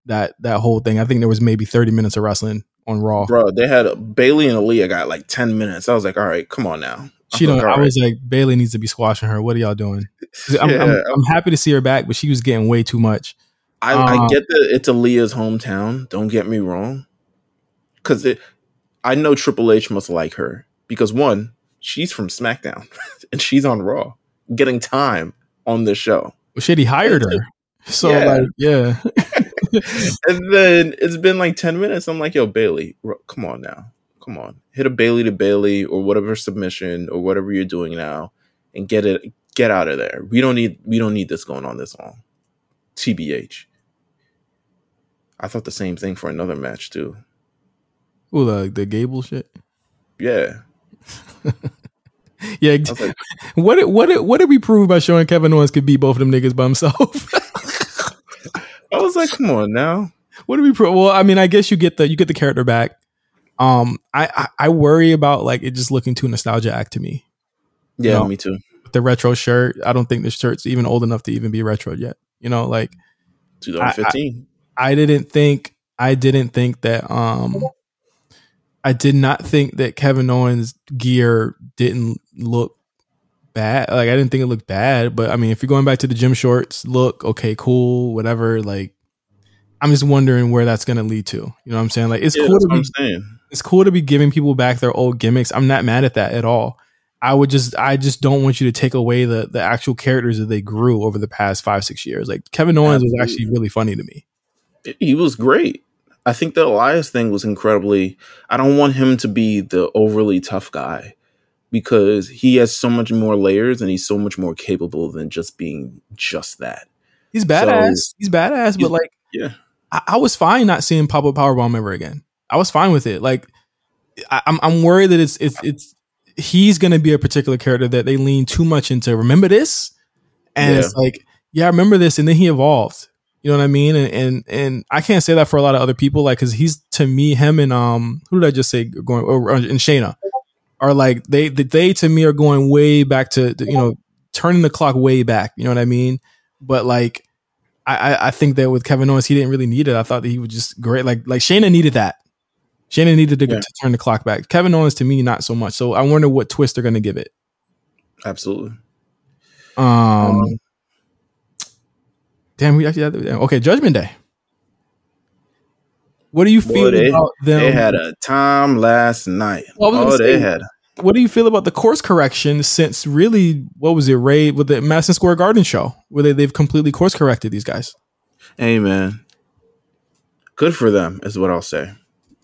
that that whole thing. I think there was maybe thirty minutes of wrestling on Raw. Bro, they had a, Bailey and Aaliyah got like ten minutes. I was like, all right, come on now. She don't, I was like, Bailey needs to be squashing her. What are y'all doing? I'm, yeah, I'm, I'm happy to see her back, but she was getting way too much. I, um, I get that it's Aaliyah's hometown. Don't get me wrong, because I know Triple H must like her because one. She's from SmackDown and she's on Raw getting time on the show. Well, shit, he hired her. So, yeah. like, yeah. And then it's been like ten minutes. I'm like, yo, Bailey, come on now. Come on. Hit a Bailey to Bailey or whatever submission or whatever you're doing now and get it, get out of there. We don't need, we don't need this going on this long. T B H. I thought the same thing for another match too. Oh, the, the Gable shit? Yeah. Yeah, like, what did, what did, what did we prove by showing Kevin Owens could beat both of them niggas by himself? I was like, come on now. What did we prove? Well, I mean, I guess you get the you get the character back. Um, I I, I worry about like it just looking too nostalgia act to me. Yeah, you know, me too. The retro shirt. I don't think this shirt's even old enough to even be retro yet. You know, like twenty fifteen. I, I, I didn't think I didn't think that um. I did not think that Kevin Owens' gear didn't look bad. Like, I didn't think it looked bad, but I mean, if you're going back to the gym shorts look, okay, cool, whatever. Like, I'm just wondering where that's going to lead to. You know what I'm saying? Like, it's yeah, cool to be, it's cool to be giving people back their old gimmicks. I'm not mad at that at all. I would just, I just don't want you to take away the the actual characters that they grew over the past five, six years. Like, Kevin Owens Absolutely. was actually really funny to me. He was great. I think the Elias thing was incredibly... I don't want him to be the overly tough guy because he has so much more layers and he's so much more capable than just being just that. He's badass. So, he's badass, but he's, like... yeah, I, I was fine not seeing Pablo Powerbomb ever again. I was fine with it. Like, I, I'm I'm worried that it's it's it's he's going to be a particular character that they lean too much into. Remember this? And yeah. it's like, yeah, I remember this. And then he evolved. You know what I mean? And, and and I can't say that for a lot of other people, like, because he's, to me, him and um who did I just say going or, and Shayna are like they they to me are going way back to, you know, turning the clock way back. You know what I mean? But like I I think that with Kevin Owens, he didn't really need it. I thought that he was just great. Like like Shayna needed that. Shayna needed to, yeah. to turn the clock back. Kevin Owens to me, not so much. So I wonder what twist they're going to give it. Absolutely. Um, damn, we actually had to, okay, Judgment Day. What do you feel Boy, they, about them? They had a time last night. Well, oh, say, they had. A- what do you feel about the course correction since really, what was it, Ray, with the Madison Square Garden show, where they, they've completely course corrected these guys? Hey, man. Good for them is what I'll say.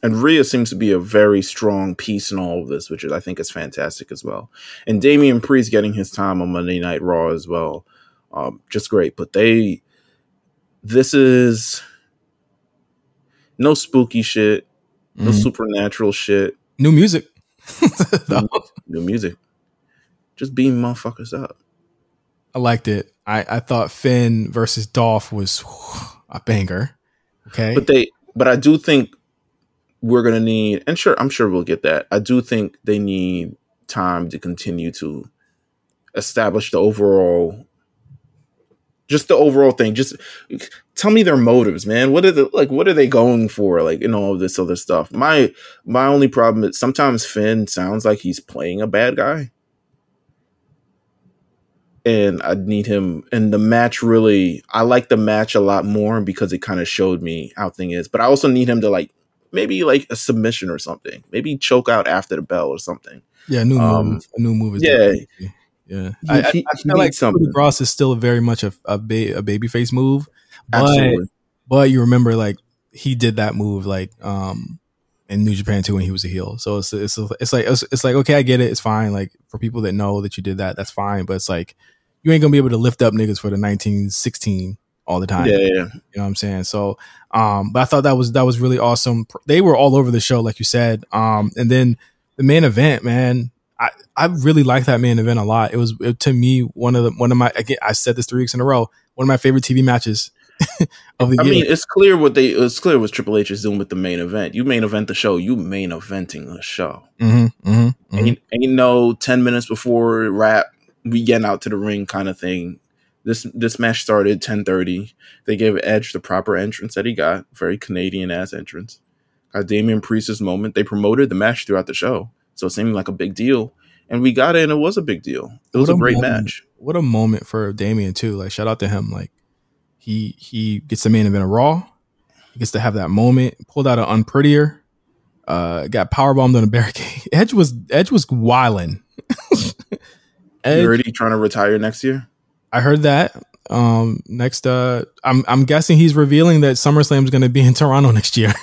And Rhea seems to be a very strong piece in all of this, which is, I think is fantastic as well. And Damian Priest getting his time on Monday Night Raw as well. Um, just great. But they, this is... No spooky shit. No mm. supernatural shit. New music. no. New music. Just beam motherfuckers up. I liked it. I, I thought Finn versus Dolph was whew, a banger. Okay. But they but I do think we're gonna need, and sure, I'm sure we'll get that. I do think they need time to continue to establish the overall Just the overall thing. Just tell me their motives, man. What are the like? What are they going for? Like in all of this other stuff. My my only problem is sometimes Finn sounds like he's playing a bad guy, and I need him. And the match really, I like the match a lot more because it kind of showed me how thing is. But I also need him to like maybe like a submission or something. Maybe choke out after the bell or something. Yeah, new um, move. A new move is yeah. Definitely. Yeah, he, I, I, he, I feel like Cody Cross is still very much a a, ba- a babyface move, but Absolutely. but you remember like he did that move like um in New Japan too when he was a heel. So it's it's it's like it's, it's like okay, I get it, it's fine. Like for people that know that you did that, that's fine. But it's like you ain't gonna be able to lift up niggas for the nineteen sixteen all the time. Yeah, yeah, you know what I'm saying. So um, but I thought that was that was really awesome. They were all over the show, like you said. Um, and then the main event, man. I, I really like that main event a lot. It was it, to me one of the one of my again I said this three weeks in a row one of my favorite T V matches of the I year. I mean, it's clear what they it's clear what Triple H is doing with the main event. You main event the show. You main eventing the show. Mm-hmm, mm-hmm, and, you, and you know, ten minutes before wrap, we getting out to the ring kind of thing. This this match started ten thirty. They gave Edge the proper entrance that he got, very Canadian ass entrance. Got Damian Priest's moment. They promoted the match throughout the show. So it seemed like a big deal. And we got it, and it was a big deal. It was a great match. What a moment for Damian, too. Like, shout out to him. Like, he he gets the main event of Raw. He gets to have that moment. Pulled out an unprettier. Uh, got powerbombed on a barricade. Edge was Edge was wildin'. Edge, you already trying to retire next year? I heard that. Um, next, uh, I'm I'm guessing he's revealing that SummerSlam's going to be in Toronto next year.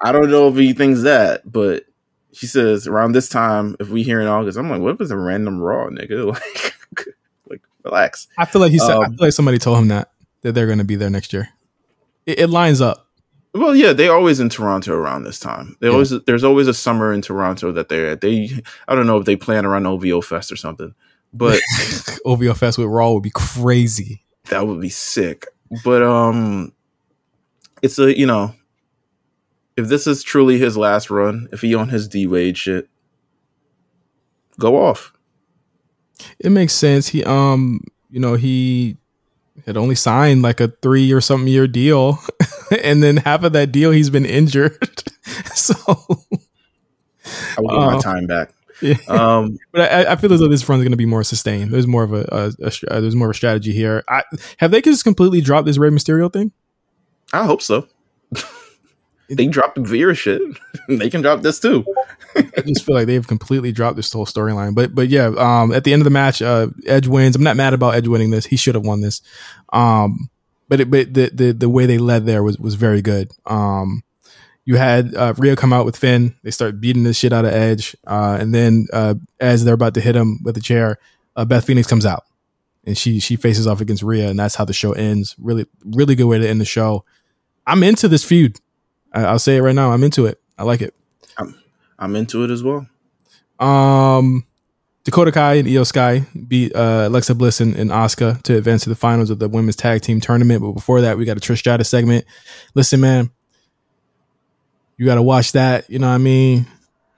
I don't know if he thinks that, but... He says, around this time, if we here in August, I'm like, what was a random Raw, nigga? Like, like relax. I feel like he said, um, I feel like somebody told him that, that they're going to be there next year. It, it lines up. Well, yeah, they're always in Toronto around this time. They yeah. always There's always a summer in Toronto that they're at. They, I don't know if they plan around O V O Fest or something, but O V O Fest with Raw would be crazy. That would be sick. But um, it's a, you know, if this is truly his last run, if he on his D-Wade shit, go off. It makes sense. He, um, you know, he had only signed like a three or something year deal, and then half of that deal he's been injured. So I will get um, my time back. Yeah. Um, but I, I feel as though this run's going to be more sustained. There's more of a, a, a, a there's more of a strategy here. I, have they just completely dropped this Rey Mysterio thing? I hope so. They dropped the Veer shit. They can drop this too. I just feel like they've completely dropped this whole storyline. But but yeah, um, at the end of the match, uh, Edge wins. I'm not mad about Edge winning this. He should have won this. Um, but it, but the, the the way they led there was was very good. Um, you had uh, Rhea come out with Finn. They start beating the shit out of Edge, uh, and then uh, as they're about to hit him with a chair, uh, Beth Phoenix comes out, and she she faces off against Rhea, and that's how the show ends. Really really good way to end the show. I'm into this feud. I'll say it right now. I'm into it. I like it. I'm, I'm into it as well. Um, Dakota Kai and Io Sky beat uh, Alexa Bliss and, and Asuka to advance to the finals of the women's tag team tournament. But before that, we got a Trish Stratus segment. Listen, man, you got to watch that. You know what I mean?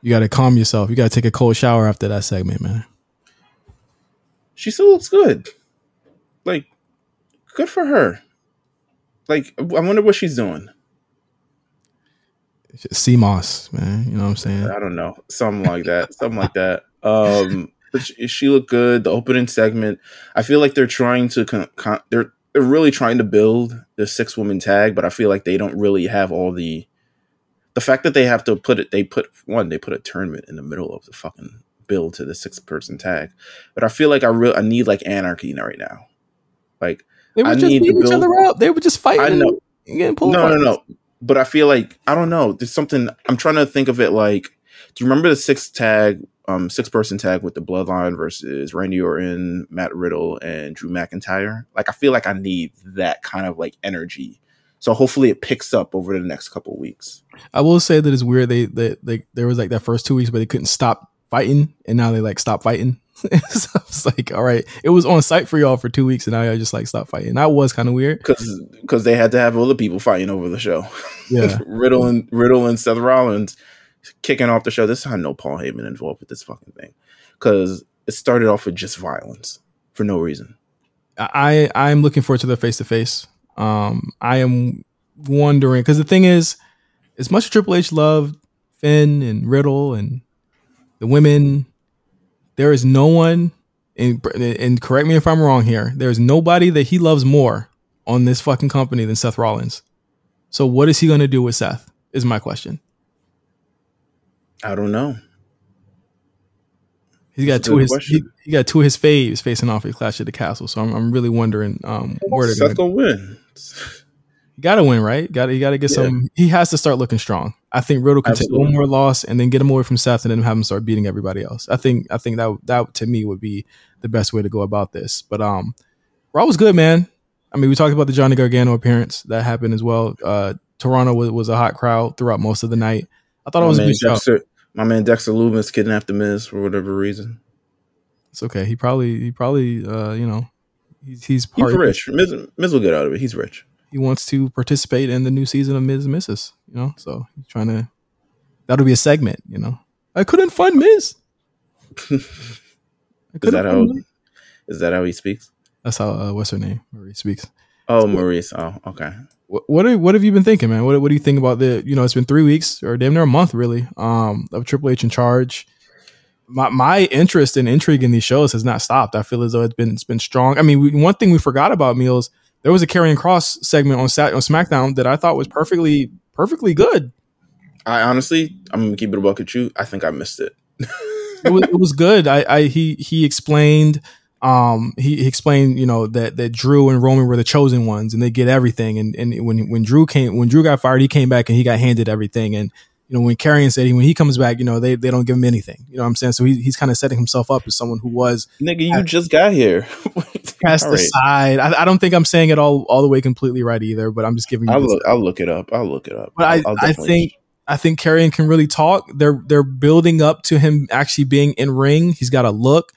You got to calm yourself. You got to take a cold shower after that segment, man. She still looks good. Like, good for her. Like, I wonder what she's doing. C M O S, man. You know what I'm saying? I don't know. Something like that. Something like that. Um, But she, she looked good. The opening segment, I feel like they're trying to con- con- they're they're really trying to build the six woman tag, but I feel like they don't really have all the the fact that they have to put it. They put one. They put a tournament in the middle of the fucking build to the six person tag. But I feel like I really I need like anarchy right now. Like they were I just need beating each other up. They were just fighting. I know. And getting pulled no, no, no. But I feel like I don't know. There's something I'm trying to think of it like. Do you remember the six tag, um, six person tag with the Bloodline versus Randy Orton, Matt Riddle, and Drew McIntyre? Like, I feel like I need that kind of like energy. So hopefully it picks up over the next couple of weeks. I will say that it's weird. They, they, they, there was like that first two weeks, but they couldn't stop fighting, and now they like stop fighting. So I was like, all right, it was on site for y'all for two weeks, and now y'all just like stop fighting. That was kind of weird because because they had to have other people fighting over the show. Yeah, Riddle and Riddle and Seth Rollins. Kicking off the show. This is how no Paul Heyman involved with this fucking thing, because it started off with just violence for no reason. I I'm looking forward to the face to face. Um, I am wondering because the thing is, as much as Triple H loved Finn and Riddle and the women, there is no one. And, and correct me if I'm wrong here. There is nobody that he loves more on this fucking company than Seth Rollins. So what is he going to do with Seth? Is my question. I don't know. He's got That's two. Of his, he, he got two of his faves facing off at Clash of the Castle. So I'm, I'm really wondering um, where they're going to win. You got to win, right? Got you. Got to get yeah. some. He has to start looking strong. I think Riddle can Absolutely. take one more loss and then get him away from Seth and then have him start beating everybody else. I think. I think that that to me would be the best way to go about this. But um, Raw was good, man. I mean, we talked about the Johnny Gargano appearance that happened as well. Uh, Toronto was, was a hot crowd throughout most of the night. I thought my it was a good show. My man Dexter Lumis kidnapped the Miz for whatever reason. It's okay. He probably, he probably, uh, you know, he's he's, part he's rich. Miz, Miz will get out of it. He's rich. He wants to participate in the new season of Miz and Missus You know, so he's trying to. That'll be a segment. You know, I couldn't find Miz. is that how? Miz. Is that how he speaks? That's how. Uh, what's her name? Marie speaks. Oh, so, Maurice. Oh, okay. What are, what have you been thinking, man? What what do you think about the, you know, it's been three weeks or damn near a month, really, um, of Triple H in charge. My my interest and intrigue in these shows has not stopped. I feel as though it's been it's been strong. I mean, we, one thing we forgot about, Meals, there was a Karrion Kross segment on Sat on SmackDown that I thought was perfectly perfectly good. I honestly, I'm gonna keep it a buck at you. I think I missed it. it, was, it was good. I, I he he explained. Um, he, he explained, you know, that, that Drew and Roman were the chosen ones, and they get everything. And and when when Drew came, when Drew got fired, he came back and he got handed everything. And you know, when Karrion said he, when he comes back, you know, they they don't give him anything. You know what I'm saying? So he, he's kind of setting himself up as someone who was nigga. You at, just got here. Cast aside. Right. I, I don't think I'm saying it all all the way completely right either, but I'm just giving. You I'll look. Time. I'll look it up. I'll look it up. But I I'll, I'll I think. I think Karrion can really talk. They're they're building up to him actually being in ring. He's got a look.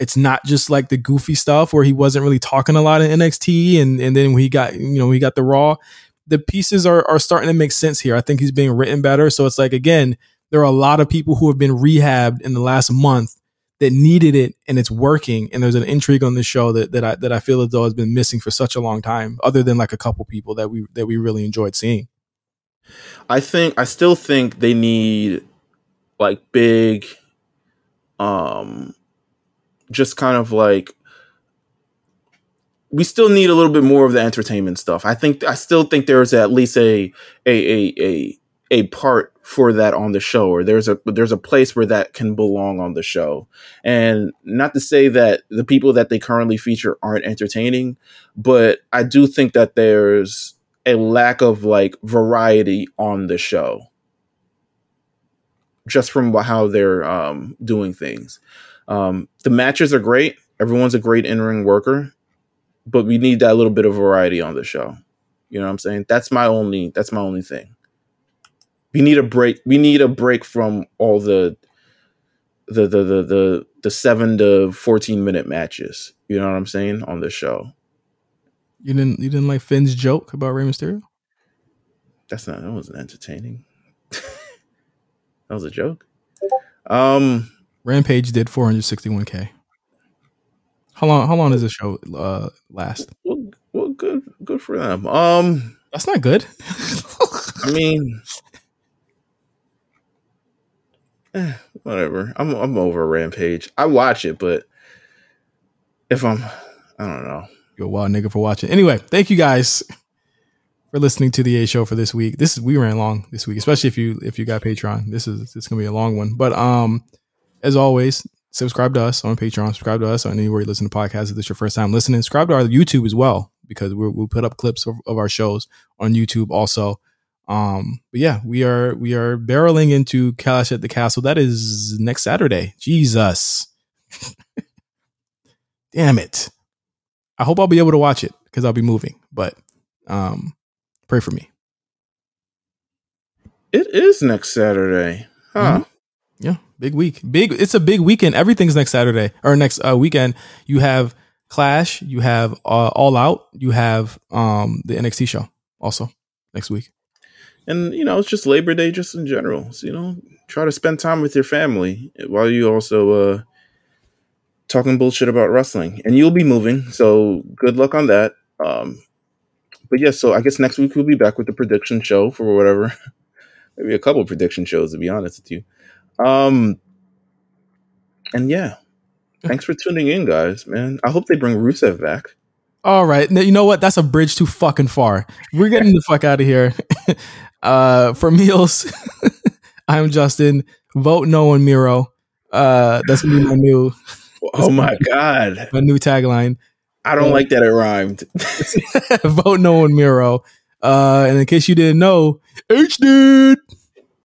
It's not just like the goofy stuff where he wasn't really talking a lot in N X T. And, and then when he got, you know, he got the Raw. The pieces are are starting to make sense here. I think he's being written better. So it's like, again, there are a lot of people who have been rehabbed in the last month that needed it, and it's working. And there's an intrigue on this show that, that I, that I feel as though has been missing for such a long time, other than like a couple people that we, that we really enjoyed seeing. I think, I still think they need like big, um, just kind of like we still need a little bit more of the entertainment stuff. I think I still think there's at least a a a a, a part for that on the show, or there's a there's a place where that can belong on the show. And not to say that the people that they currently feature aren't entertaining, but I do think that there's a lack of like variety on the show just from how they're um, doing things. Um, the matches are great. Everyone's a great in-ring worker, but we need that little bit of variety on the show. You know what I'm saying? That's my only, that's my only thing. We need a break. We need a break from all the, the, the, the, the, the seven to fourteen minute matches. You know what I'm saying? On this show. You didn't, you didn't like Finn's joke about Rey Mysterio? That's not, that wasn't entertaining. That was a joke. Um, Rampage did four hundred sixty-one K. How long? How long does this show uh, last? Well, well, good, good for them. Um, that's not good. I mean, eh, whatever. I'm I'm over Rampage. I watch it, but if I'm, I don't know. You're a wild nigga for watching. Anyway, thank you guys for listening to the A Show for this week. This is we ran long this week, especially if you if you got Patreon. This is it's gonna be a long one, but um, as always, subscribe to us on Patreon. Subscribe to us on anywhere you listen to podcasts. If this is your first time listening, subscribe to our YouTube as well, because we're, we'll put up clips of, of our shows on YouTube also. Um, but yeah, we are we are barreling into Clash at the Castle. That is next Saturday. Jesus, damn it! I hope I'll be able to watch it because I'll be moving. But um, pray for me. It is next Saturday, huh? Mm-hmm. Yeah, big week. Big. It's a big weekend. Everything's next Saturday or next uh, weekend. You have Clash. You have uh, All Out. You have um, the N X T show also next week. And, you know, it's just Labor Day just in general. So, you know, try to spend time with your family while you also uh, talking bullshit about wrestling. And you'll be moving. So good luck on that. Um, but, yeah, so I guess next week we'll be back with the prediction show for whatever. Maybe a couple of prediction shows, to be honest with you. Um, and, yeah, thanks for tuning in, guys, man. I hope they bring Rusev back. All right. Now, you know what? That's a bridge too fucking far. We're getting the fuck out of here. Uh, for meals, I'm Justin. Vote no on Miro. Uh, that's gonna be my new. Oh my god! My new tagline. I don't um, like that it rhymed. Vote no on Miro. Uh, and in case you didn't know, H dude.